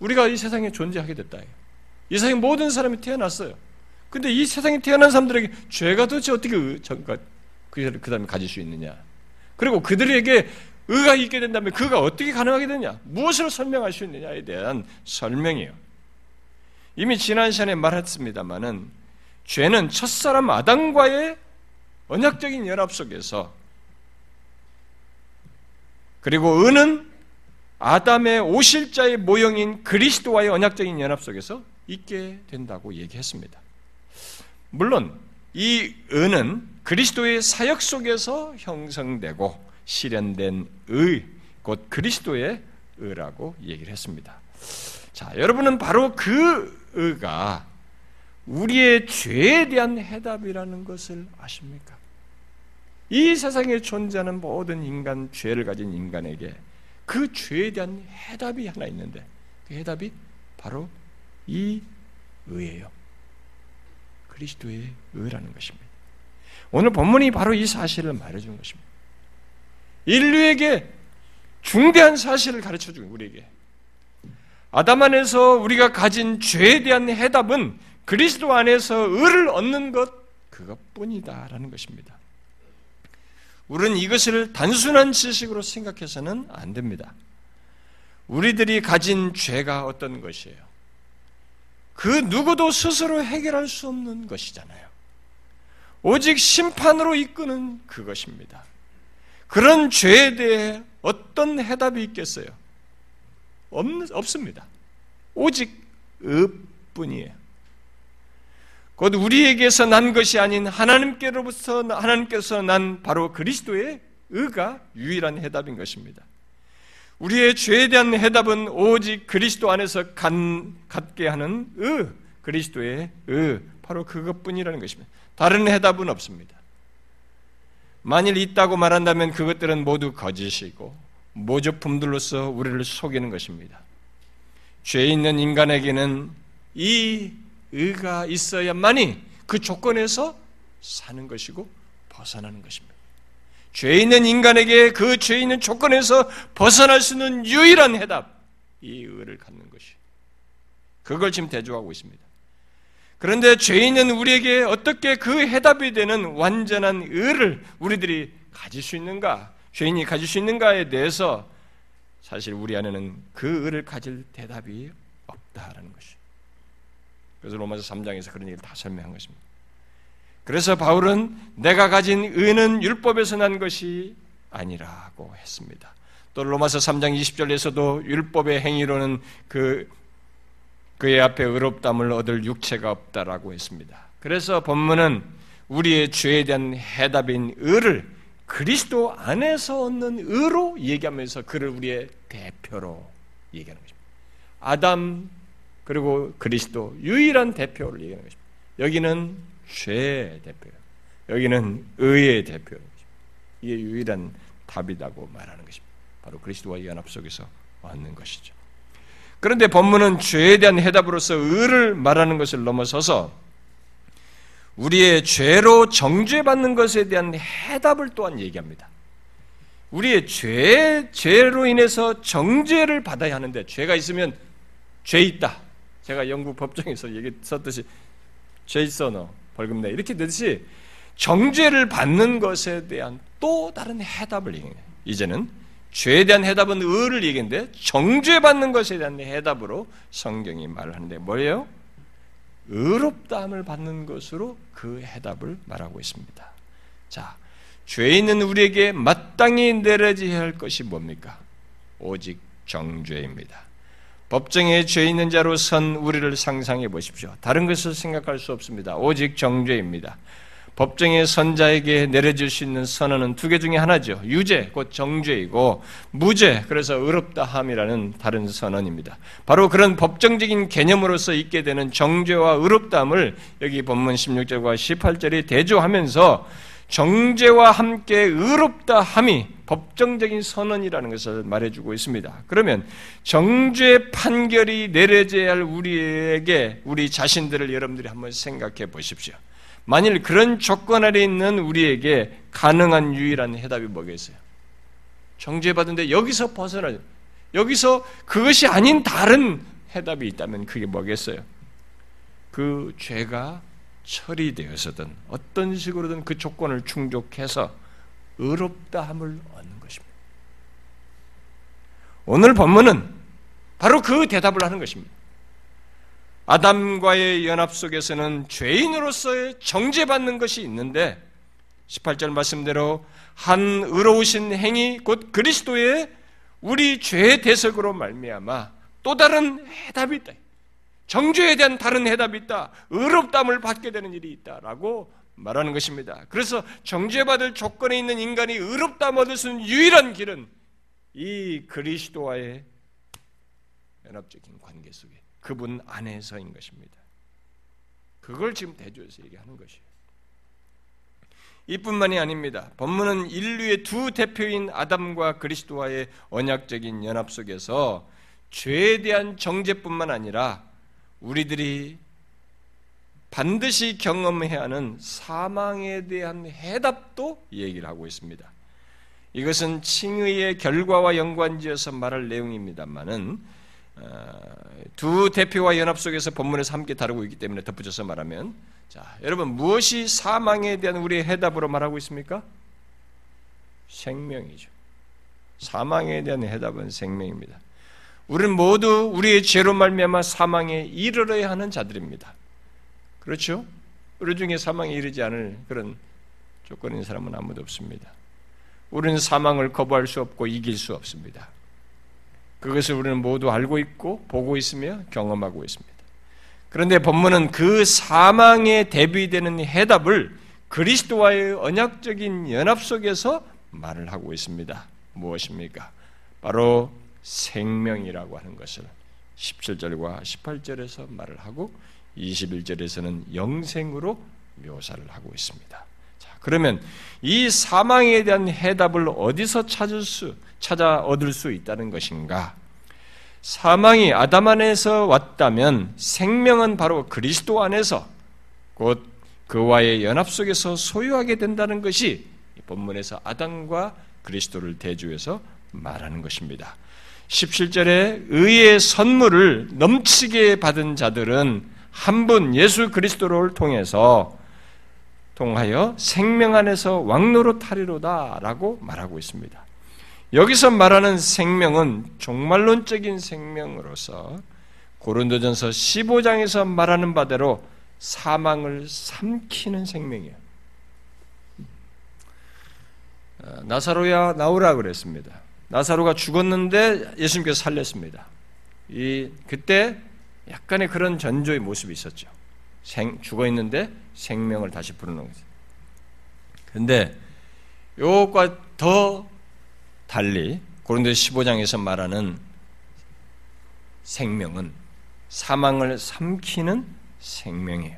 우리가 이 세상에 존재하게 됐다. 이 세상에 모든 사람이 태어났어요. 근데 이 세상에 태어난 사람들에게 죄가 도대체 어떻게 그 다음에 가질 수 있느냐, 그리고 그들에게 의가 있게 된다면 그가 어떻게 가능하게 되냐, 무엇을 설명할 수 있느냐에 대한 설명이에요. 이미 지난 시간에 말했습니다마는 죄는 첫사람 아담과의 언약적인 연합 속에서, 그리고 의는 아담의 오실자의 모형인 그리스도와의 언약적인 연합 속에서 있게 된다고 얘기했습니다. 물론 이 의는 그리스도의 사역 속에서 형성되고 실현된 의, 곧 그리스도의 의라고 얘기를 했습니다. 자, 여러분은 바로 그 의가 우리의 죄에 대한 해답이라는 것을 아십니까? 이 세상에 존재하는 모든 인간, 죄를 가진 인간에게 그 죄에 대한 해답이 하나 있는데 그 해답이 바로 이 의예요. 그리스도의 의라는 것입니다. 오늘 본문이 바로 이 사실을 말해주는 것입니다. 인류에게 중대한 사실을 가르쳐주는 우리에게 아담 안에서 우리가 가진 죄에 대한 해답은 그리스도 안에서 의를 얻는 것 그것뿐이다라는 것입니다. 우리는 이것을 단순한 지식으로 생각해서는 안 됩니다. 우리들이 가진 죄가 어떤 것이에요? 그 누구도 스스로 해결할 수 없는 것이잖아요. 오직 심판으로 이끄는 그것입니다. 그런 죄에 대해 어떤 해답이 있겠어요? 없습니다. 오직 의뿐이에요. 곧 우리에게서 난 것이 아닌 하나님께서 난 바로 그리스도의 의가 유일한 해답인 것입니다. 우리의 죄에 대한 해답은 오직 그리스도 안에서 갖게 하는 의, 그리스도의 의, 바로 그것뿐이라는 것입니다. 다른 해답은 없습니다. 만일 있다고 말한다면 그것들은 모두 거짓이고 모조품들로서 우리를 속이는 것입니다. 죄 있는 인간에게는 이 의가 있어야만이 그 조건에서 사는 것이고 벗어나는 것입니다. 죄 있는 인간에게 그 죄 있는 조건에서 벗어날 수 있는 유일한 해답, 이 의를 갖는 것이. 그걸 지금 대조하고 있습니다. 그런데 죄 있는 우리에게 어떻게 그 해답이 되는 완전한 의를 우리들이 가질 수 있는가? 죄인이 가질 수 있는가에 대해서 사실 우리 안에는 그 의를 가질 대답이 없다라는 것이죠. 그래서 로마서 3장에서 그런 얘기를 다 설명한 것입니다. 그래서 바울은 내가 가진 의는 율법에서 난 것이 아니라고 했습니다. 또 로마서 3장 20절에서도 율법의 행위로는 그의 앞에 의롭다함을 얻을 육체가 없다라고 했습니다. 그래서 본문은 우리의 죄에 대한 해답인 의를 그리스도 안에서 얻는 의로 얘기하면서 그를 우리의 대표로 얘기하는 것입니다. 아담 그리고 그리스도 유일한 대표를 얘기하는 것입니다. 여기는 죄의 대표, 여기는 의의 대표. 이게 유일한 답이라고 말하는 것입니다. 바로 그리스도와 연합 속에서 얻는 것이죠. 그런데 본문은 죄에 대한 해답으로서 의를 말하는 것을 넘어서서 우리의 죄로 정죄받는 것에 대한 해답을 또한 얘기합니다. 우리의 죄로 인해서 정죄를 받아야 하는데 죄가 있으면 죄 있다. 제가 영국 법정에서 얘기 썼듯이 죄 있어 너 벌금 내 이렇게 되듯이 정죄를 받는 것에 대한 또 다른 해답을 얘기해요. 이제는 죄에 대한 해답은 의를 얘기하는데 정죄받는 것에 대한 해답으로 성경이 말을 하는데 뭐예요? 의롭다함을 받는 것으로 그 해답을 말하고 있습니다. 자, 죄 있는 우리에게 마땅히 내려져야 할 것이 뭡니까? 오직 정죄입니다. 법정에 죄 있는 자로 선 우리를 상상해 보십시오. 다른 것을 생각할 수 없습니다. 오직 정죄입니다. 법정에 선 자에게 내려질 수 있는 선언은 두 개 중에 하나죠. 유죄, 곧 정죄이고 무죄, 그래서 의롭다함이라는 다른 선언입니다. 바로 그런 법정적인 개념으로서 있게 되는 정죄와 의롭다함을 여기 본문 16절과 18절이 대조하면서 정죄와 함께 의롭다함이 법정적인 선언이라는 것을 말해주고 있습니다. 그러면 정죄 판결이 내려져야 할 우리에게 우리 자신들을 여러분들이 한번 생각해 보십시오. 만일 그런 조건 아래 있는 우리에게 가능한 유일한 해답이 뭐겠어요? 정죄받은데 여기서 벗어나죠. 여기서 그것이 아닌 다른 해답이 있다면 그게 뭐겠어요? 그 죄가 처리되어서든 어떤 식으로든 그 조건을 충족해서 의롭다함을 얻는 것입니다. 오늘 본문은 바로 그 대답을 하는 것입니다. 아담과의 연합 속에서는 죄인으로서의 정죄받는 것이 있는데 18절 말씀대로 한 의로우신 행위 곧 그리스도의 우리 죄의 대속으로 말미암아 또 다른 해답이 있다. 정죄에 대한 다른 해답이 있다. 의롭다함을 받게 되는 일이 있다라고 말하는 것입니다. 그래서 정죄받을 조건에 있는 인간이 의롭다함을 얻을 수 있는 유일한 길은 이 그리스도와의 연합적인 관계 속에 그분 안에서인 것입니다. 그걸 지금 대조해서 얘기하는 것이에요. 이뿐만이 아닙니다. 본문은 인류의 두 대표인 아담과 그리스도와의 언약적인 연합 속에서 죄에 대한 정죄뿐만 아니라 우리들이 반드시 경험해야 하는 사망에 대한 해답도 얘기를 하고 있습니다. 이것은 칭의의 결과와 연관지어서 말할 내용입니다만은 두 대표와 연합 속에서 본문에서 함께 다루고 있기 때문에 덧붙여서 말하면, 자, 여러분 무엇이 사망에 대한 우리의 해답으로 말하고 있습니까? 생명이죠. 사망에 대한 해답은 생명입니다. 우리는 모두 우리의 죄로 말미암아 사망에 이르러야 하는 자들입니다. 그렇죠? 우리 중에 사망에 이르지 않을 그런 조건인 사람은 아무도 없습니다. 우리는 사망을 거부할 수 없고 이길 수 없습니다. 그것을 우리는 모두 알고 있고 보고 있으며 경험하고 있습니다. 그런데 본문은 그 사망에 대비되는 해답을 그리스도와의 언약적인 연합 속에서 말을 하고 있습니다. 무엇입니까? 바로 생명이라고 하는 것을 17절과 18절에서 말을 하고 21절에서는 영생으로 묘사를 하고 있습니다. 자, 그러면 이 사망에 대한 해답을 어디서 찾아 얻을 수 있다는 것인가? 사망이 아담 안에서 왔다면 생명은 바로 그리스도 안에서 곧 그와의 연합 속에서 소유하게 된다는 것이 본문에서 아담과 그리스도를 대조해서 말하는 것입니다. 17절에 의의 선물을 넘치게 받은 자들은 한 분 예수 그리스도를 통하여 생명 안에서 왕노릇하리로다 라고 말하고 있습니다. 여기서 말하는 생명은 종말론적인 생명으로서 고린도전서 15장에서 말하는 바대로 사망을 삼키는 생명이에요. 나사로야 나오라 그랬습니다. 나사로가 죽었는데 예수님께서 살렸습니다. 그때 약간의 그런 전조의 모습이 있었죠. 죽어있는데 생명을 다시 부르는 거죠. 그런데 이것과 더 달리 고린도서 15장에서 말하는 생명은 사망을 삼키는 생명이에요.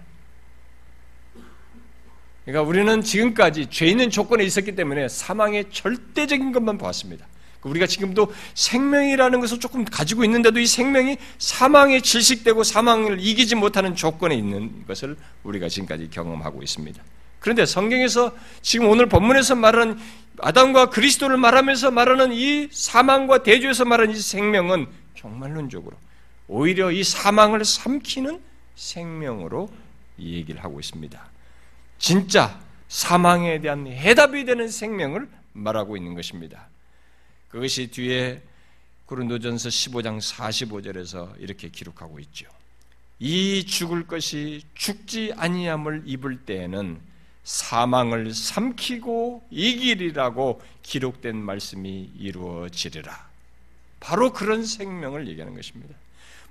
그러니까 우리는 지금까지 죄 있는 조건에 있었기 때문에 사망의 절대적인 것만 보았습니다. 우리가 지금도 생명이라는 것을 조금 가지고 있는데도 이 생명이 사망에 질식되고 사망을 이기지 못하는 조건에 있는 것을 우리가 지금까지 경험하고 있습니다. 그런데 성경에서 지금 오늘 본문에서 말하는 아담과 그리스도를 말하면서 말하는 이 사망과 대조해서 말하는 이 생명은 종말론적으로 오히려 이 사망을 삼키는 생명으로 이 얘기를 하고 있습니다. 진짜 사망에 대한 해답이 되는 생명을 말하고 있는 것입니다. 그것이 뒤에 고린도전서 15장 45절에서 이렇게 기록하고 있죠. 이 죽을 것이 죽지 아니함을 입을 때에는 사망을 삼키고 이기리라고 기록된 말씀이 이루어지리라. 바로 그런 생명을 얘기하는 것입니다.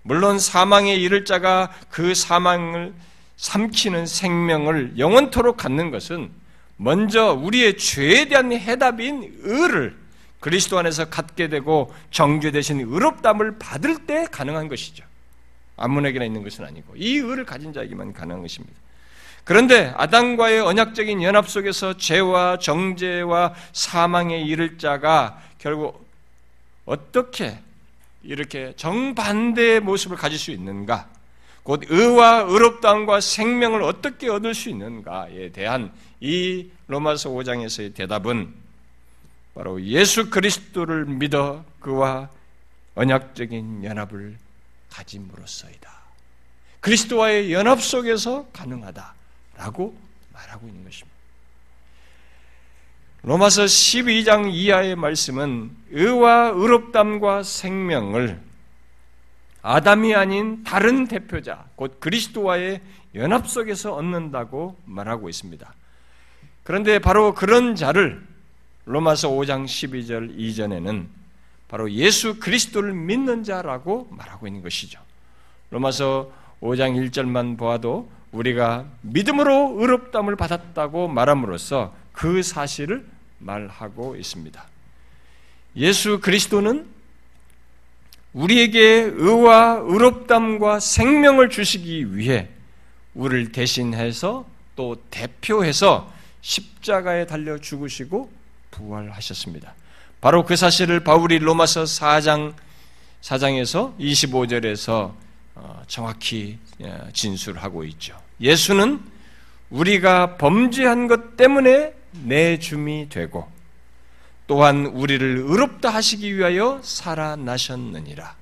물론 사망에 이를 자가 그 사망을 삼키는 생명을 영원토록 갖는 것은 먼저 우리의 죄에 대한 해답인 의를 그리스도 안에서 갖게 되고 정죄 대신 의롭다함을 받을 때 가능한 것이죠. 아무에게나 있는 것은 아니고 이 의를 가진 자에게만 가능한 것입니다. 그런데 아담과의 언약적인 연합 속에서 죄와 정죄와 사망에 이를 자가 결국 어떻게 이렇게 정반대의 모습을 가질 수 있는가? 곧 의와 의롭다함과 생명을 어떻게 얻을 수 있는가에 대한 이 로마서 5장에서의 대답은 바로 예수 그리스도를 믿어 그와 언약적인 연합을 가짐으로써이다. 그리스도와의 연합 속에서 가능하다라고 말하고 있는 것입니다. 로마서 12장 이하의 말씀은 의와 의롭담과 생명을 아담이 아닌 다른 대표자, 곧 그리스도와의 연합 속에서 얻는다고 말하고 있습니다. 그런데 바로 그런 자를 로마서 5장 12절 이전에는 바로 예수 그리스도를 믿는 자라고 말하고 있는 것이죠. 로마서 5장 1절만 보아도 우리가 믿음으로 의롭다함을 받았다고 말함으로써 그 사실을 말하고 있습니다. 예수 그리스도는 우리에게 의와 의롭다함과 생명을 주시기 위해 우리를 대신해서 또 대표해서 십자가에 달려 죽으시고 부활하셨습니다. 바로 그 사실을 바울이 로마서 4장에서 25절에서 정확히 진술하고 있죠. 예수는 우리가 범죄한 것 때문에 내줌이 되고 또한 우리를 의롭다 하시기 위하여 살아나셨느니라.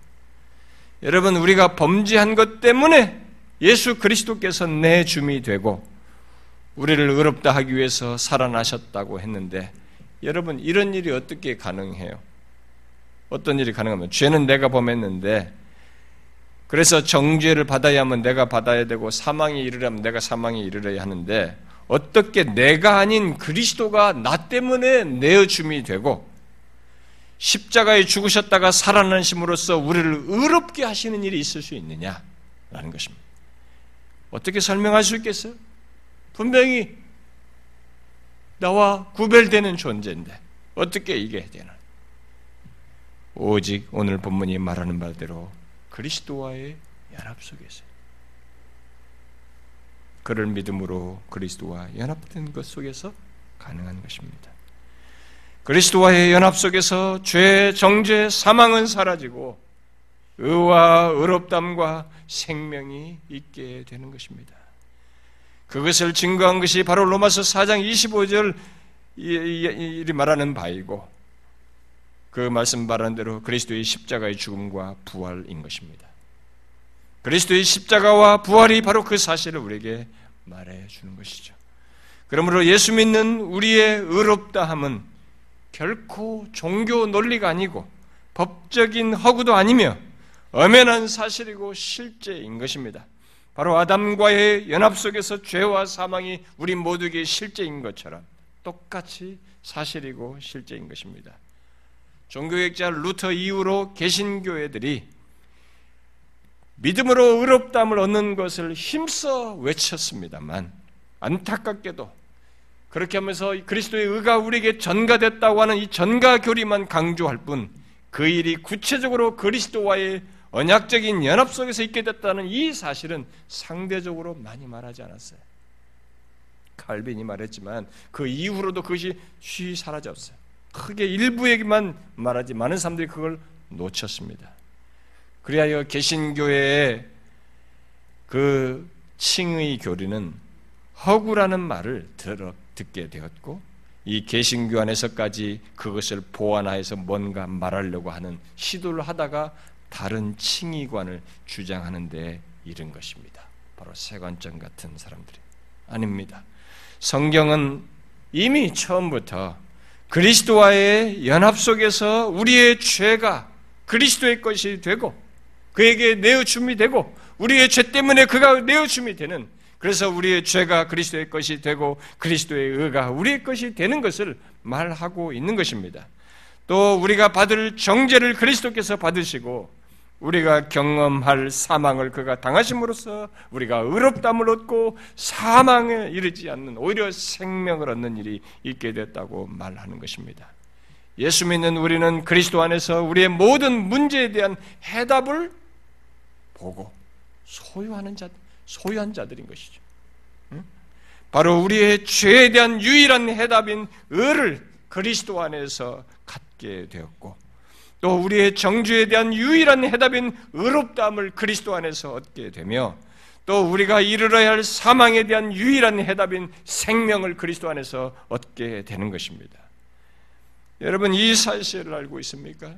여러분, 우리가 범죄한 것 때문에 예수 그리스도께서 내줌이 되고 우리를 의롭다 하기 위해서 살아나셨다고 했는데, 여러분, 이런 일이 어떻게 가능해요? 어떤 일이 가능하면, 죄는 내가 범했는데 그래서 정죄를 받아야 하면 내가 받아야 되고 사망에 이르려면 내가 사망에 이르러야 하는데, 어떻게 내가 아닌 그리스도가 나 때문에 내어줌이 되고 십자가에 죽으셨다가 살아나심으로써 우리를 의롭게 하시는 일이 있을 수 있느냐라는 것입니다. 어떻게 설명할 수 있겠어요? 분명히 나와 구별되는 존재인데 어떻게 이게 되나? 오직 오늘 본문이 말하는 말대로 그리스도와의 연합 속에서, 그를 믿음으로 그리스도와 연합된 것 속에서 가능한 것입니다. 그리스도와의 연합 속에서 죄, 정죄, 사망은 사라지고 의와 의롭담과 생명이 있게 되는 것입니다. 그것을 증거한 것이 바로 로마서 4장 25절이 말하는 바이고, 그 말씀 말하는 대로 그리스도의 십자가의 죽음과 부활인 것입니다. 그리스도의 십자가와 부활이 바로 그 사실을 우리에게 말해주는 것이죠. 그러므로 예수 믿는 우리의 의롭다함은 결코 종교 논리가 아니고 법적인 허구도 아니며 엄연한 사실이고 실제인 것입니다. 바로 아담과의 연합 속에서 죄와 사망이 우리 모두에게 실제인 것처럼 똑같이 사실이고 실제인 것입니다. 종교학자 루터 이후로 개신교회들이 믿음으로 의롭다함을 얻는 것을 힘써 외쳤습니다만, 안타깝게도 그렇게 하면서 그리스도의 의가 우리에게 전가됐다고 하는 이 전가교리만 강조할 뿐 그 일이 구체적으로 그리스도와의 언약적인 연합 속에서 있게 됐다는 이 사실은 상대적으로 많이 말하지 않았어요. 칼빈이 말했지만 그 이후로도 그것이 쉬이 사라졌어요. 크게 일부에게만 말하지 많은 사람들이 그걸 놓쳤습니다. 그리하여 개신교회의 그 칭의 교리는 허구라는 말을 듣게 되었고, 이 개신교 안에서까지 그것을 보완하여서 뭔가 말하려고 하는 시도를 하다가 다른 칭의관을 주장하는 데 이른 것입니다. 바로 세관점 같은 사람들이. 아닙니다. 성경은 이미 처음부터 그리스도와의 연합 속에서 우리의 죄가 그리스도의 것이 되고 그에게 내어줌이 되고, 우리의 죄 때문에 그가 내어줌이 되는, 그래서 우리의 죄가 그리스도의 것이 되고 그리스도의 의가 우리의 것이 되는 것을 말하고 있는 것입니다. 또 우리가 받을 정죄를 그리스도께서 받으시고 우리가 경험할 사망을 그가 당하심으로써 우리가 의롭다함을 얻고 사망에 이르지 않는, 오히려 생명을 얻는 일이 있게 됐다고 말하는 것입니다. 예수 믿는 우리는 그리스도 안에서 우리의 모든 문제에 대한 해답을 보고 소유한 자들인 것이죠. 바로 우리의 죄에 대한 유일한 해답인 의를 그리스도 안에서 갖게 되었고, 또 우리의 정죄에 대한 유일한 해답인 의롭다함을 그리스도 안에서 얻게 되며, 또 우리가 이르러야 할 사망에 대한 유일한 해답인 생명을 그리스도 안에서 얻게 되는 것입니다. 여러분, 이 사실을 알고 있습니까?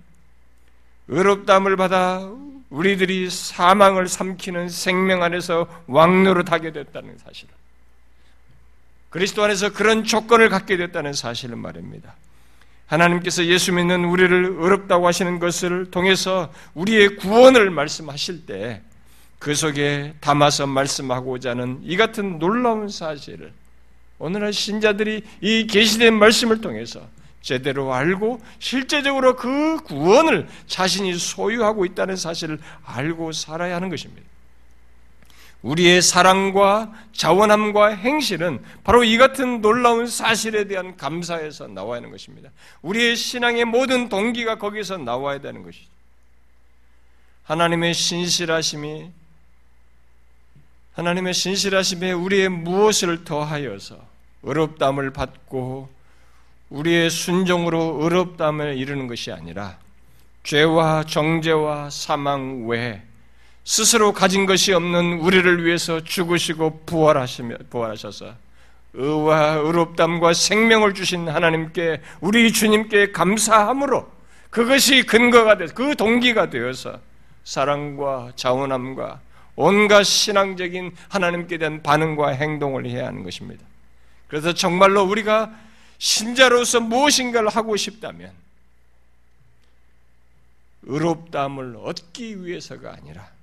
의롭다함을 받아 우리들이 사망을 삼키는 생명 안에서 왕노릇하게 됐다는 사실을, 그리스도 안에서 그런 조건을 갖게 됐다는 사실은 말입니다. 하나님께서 예수 믿는 우리를 의롭다고 하시는 것을 통해서 우리의 구원을 말씀하실 때 그 속에 담아서 말씀하고자 하는 이 같은 놀라운 사실을 오늘날 신자들이 이 계시된 말씀을 통해서 제대로 알고 실제적으로 그 구원을 자신이 소유하고 있다는 사실을 알고 살아야 하는 것입니다. 우리의 사랑과 자원함과 행실은 바로 이 같은 놀라운 사실에 대한 감사에서 나와야 하는 것입니다. 우리의 신앙의 모든 동기가 거기서 나와야 되는 것이죠. 하나님의 신실하심에 우리의 무엇을 더하여서 의롭다함을 받고 우리의 순종으로 의롭다함을 이루는 것이 아니라 죄와 정죄와 사망 외에 스스로 가진 것이 없는 우리를 위해서 죽으시고 부활하셔서 의와 의롭담과 생명을 주신 하나님께, 우리 주님께 감사함으로 그것이 근거가 되어서, 그 동기가 되어서 사랑과 자원함과 온갖 신앙적인 하나님께 대한 반응과 행동을 해야 하는 것입니다. 그래서 정말로 우리가 신자로서 무엇인가를 하고 싶다면 의롭다함을 얻기 위해서가 아니라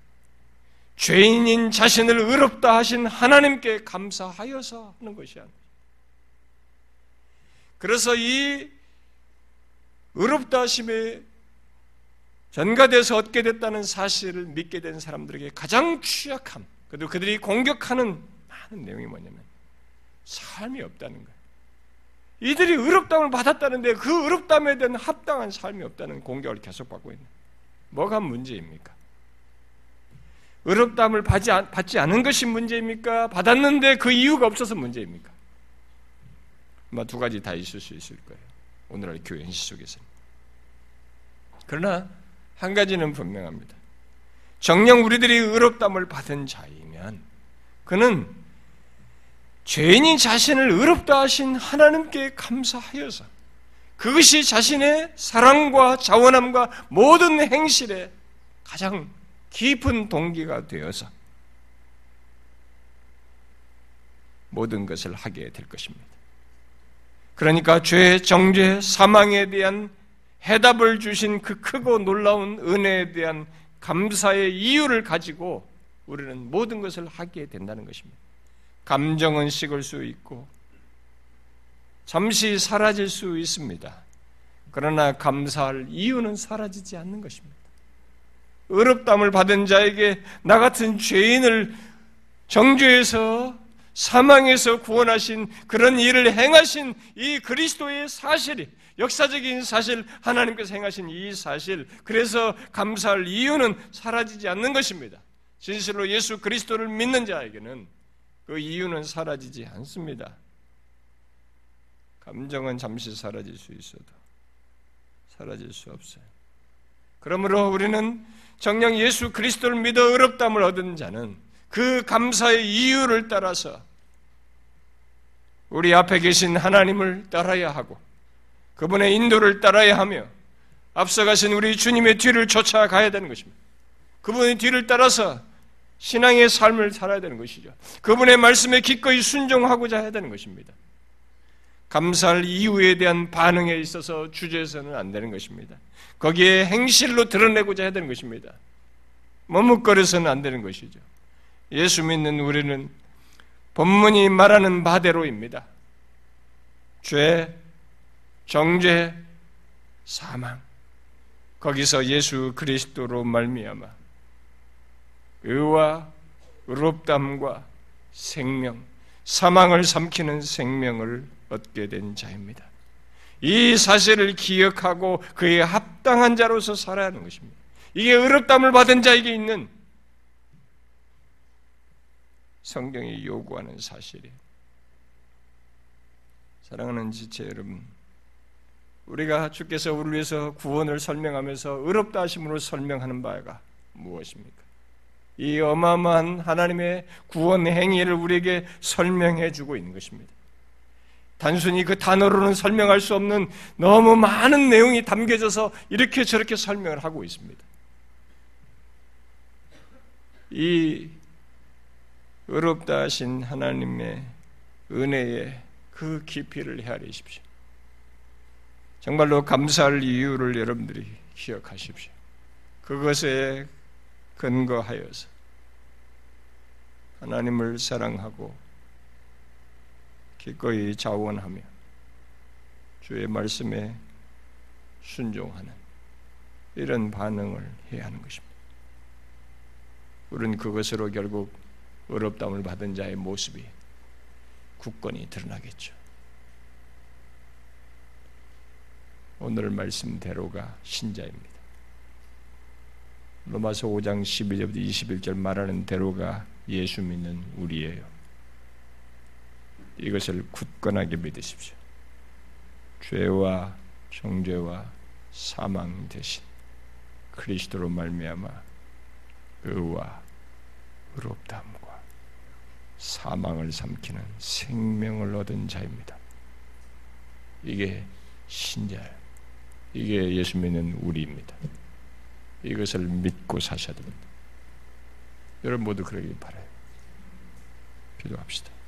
죄인인 자신을 의롭다 하신 하나님께 감사하여서 하는 것이 아닙니다. 그래서 이 의롭다 하심에 전가돼서 얻게 됐다는 사실을 믿게 된 사람들에게 가장 취약함, 그래도 그들이 공격하는 많은 내용이 뭐냐면 삶이 없다는 거예요. 이들이 의롭다함을 받았다는데 그 의롭다함에 대한 합당한 삶이 없다는 공격을 계속 받고 있는, 뭐가 문제입니까? 의롭다함을 받지 않은 것이 문제입니까? 받았는데 그 이유가 없어서 문제입니까? 아마 두 가지 다 있을 수 있을 거예요. 오늘날 교회 현실 속에서는. 그러나 한 가지는 분명합니다. 정녕 우리들이 의롭다함을 받은 자이면 그는 죄인인 자신을 의롭다 하신 하나님께 감사하여서 그것이 자신의 사랑과 자원함과 모든 행실에 가장 깊은 동기가 되어서 모든 것을 하게 될 것입니다. 그러니까 죄, 정죄, 사망에 대한 해답을 주신 그 크고 놀라운 은혜에 대한 감사의 이유를 가지고 우리는 모든 것을 하게 된다는 것입니다. 감정은 식을 수 있고 잠시 사라질 수 있습니다. 그러나 감사할 이유는 사라지지 않는 것입니다. 의롭다함을 받은 자에게 나 같은 죄인을 정죄에서 사망에서 구원하신, 그런 일을 행하신 이 그리스도의 사실이, 역사적인 사실, 하나님께서 행하신 이 사실, 그래서 감사할 이유는 사라지지 않는 것입니다. 진실로 예수 그리스도를 믿는 자에게는 그 이유는 사라지지 않습니다. 감정은 잠시 사라질 수 있어도 사라질 수 없어요. 그러므로 우리는 정녕 예수 그리스도를 믿어 의롭다함을 얻은 자는 그 감사의 이유를 따라서 우리 앞에 계신 하나님을 따라야 하고 그분의 인도를 따라야 하며 앞서가신 우리 주님의 뒤를 쫓아가야 되는 것입니다. 그분의 뒤를 따라서 신앙의 삶을 살아야 되는 것이죠. 그분의 말씀에 기꺼이 순종하고자 해야 되는 것입니다. 감사할 이유에 대한 반응에 있어서 주저해서는 안 되는 것입니다. 거기에 행실로 드러내고자 해야 되는 것입니다. 머뭇거려서는 안 되는 것이죠. 예수 믿는 우리는 본문이 말하는 바대로입니다. 죄, 정죄, 사망, 거기서 예수 그리스도로 말미암아 의와 의롭담과 생명, 사망을 삼키는 생명을 얻게 된 자입니다. 이 사실을 기억하고 그에 합당한 자로서 살아야 하는 것입니다. 이게 의롭다함을 받은 자에게 있는 성경이 요구하는 사실이에요. 사랑하는 지체 여러분, 우리가 주께서 우리를 위해서 구원을 설명하면서 의롭다 하심으로 설명하는 바가 무엇입니까? 이 어마어마한 하나님의 구원 행위를 우리에게 설명해 주고 있는 것입니다. 단순히 그 단어로는 설명할 수 없는 너무 많은 내용이 담겨져서 이렇게 저렇게 설명을 하고 있습니다. 이 의롭다 하신 하나님의 은혜의 그 깊이를 헤아리십시오. 정말로 감사할 이유를 여러분들이 기억하십시오. 그것에 근거하여서 하나님을 사랑하고 기꺼이 자원하며 주의 말씀에 순종하는 이런 반응을 해야 하는 것입니다. 우리는 그것으로 결국 의롭다함을 받은 자의 모습이 굳건히 드러나겠죠. 오늘 말씀대로가 신자입니다. 로마서 5장 12절부터 21절 말하는 대로가 예수 믿는 우리예요. 이것을 굳건하게 믿으십시오. 죄와 정죄와 사망 대신 그리스도로 말미암아 의와 의롭다함과 사망을 삼키는 생명을 얻은 자입니다. 이게 신자예요. 이게 예수 믿는 우리입니다. 이것을 믿고 사셔야 됩니다. 여러분 모두 그러길 바라요. 기도합시다.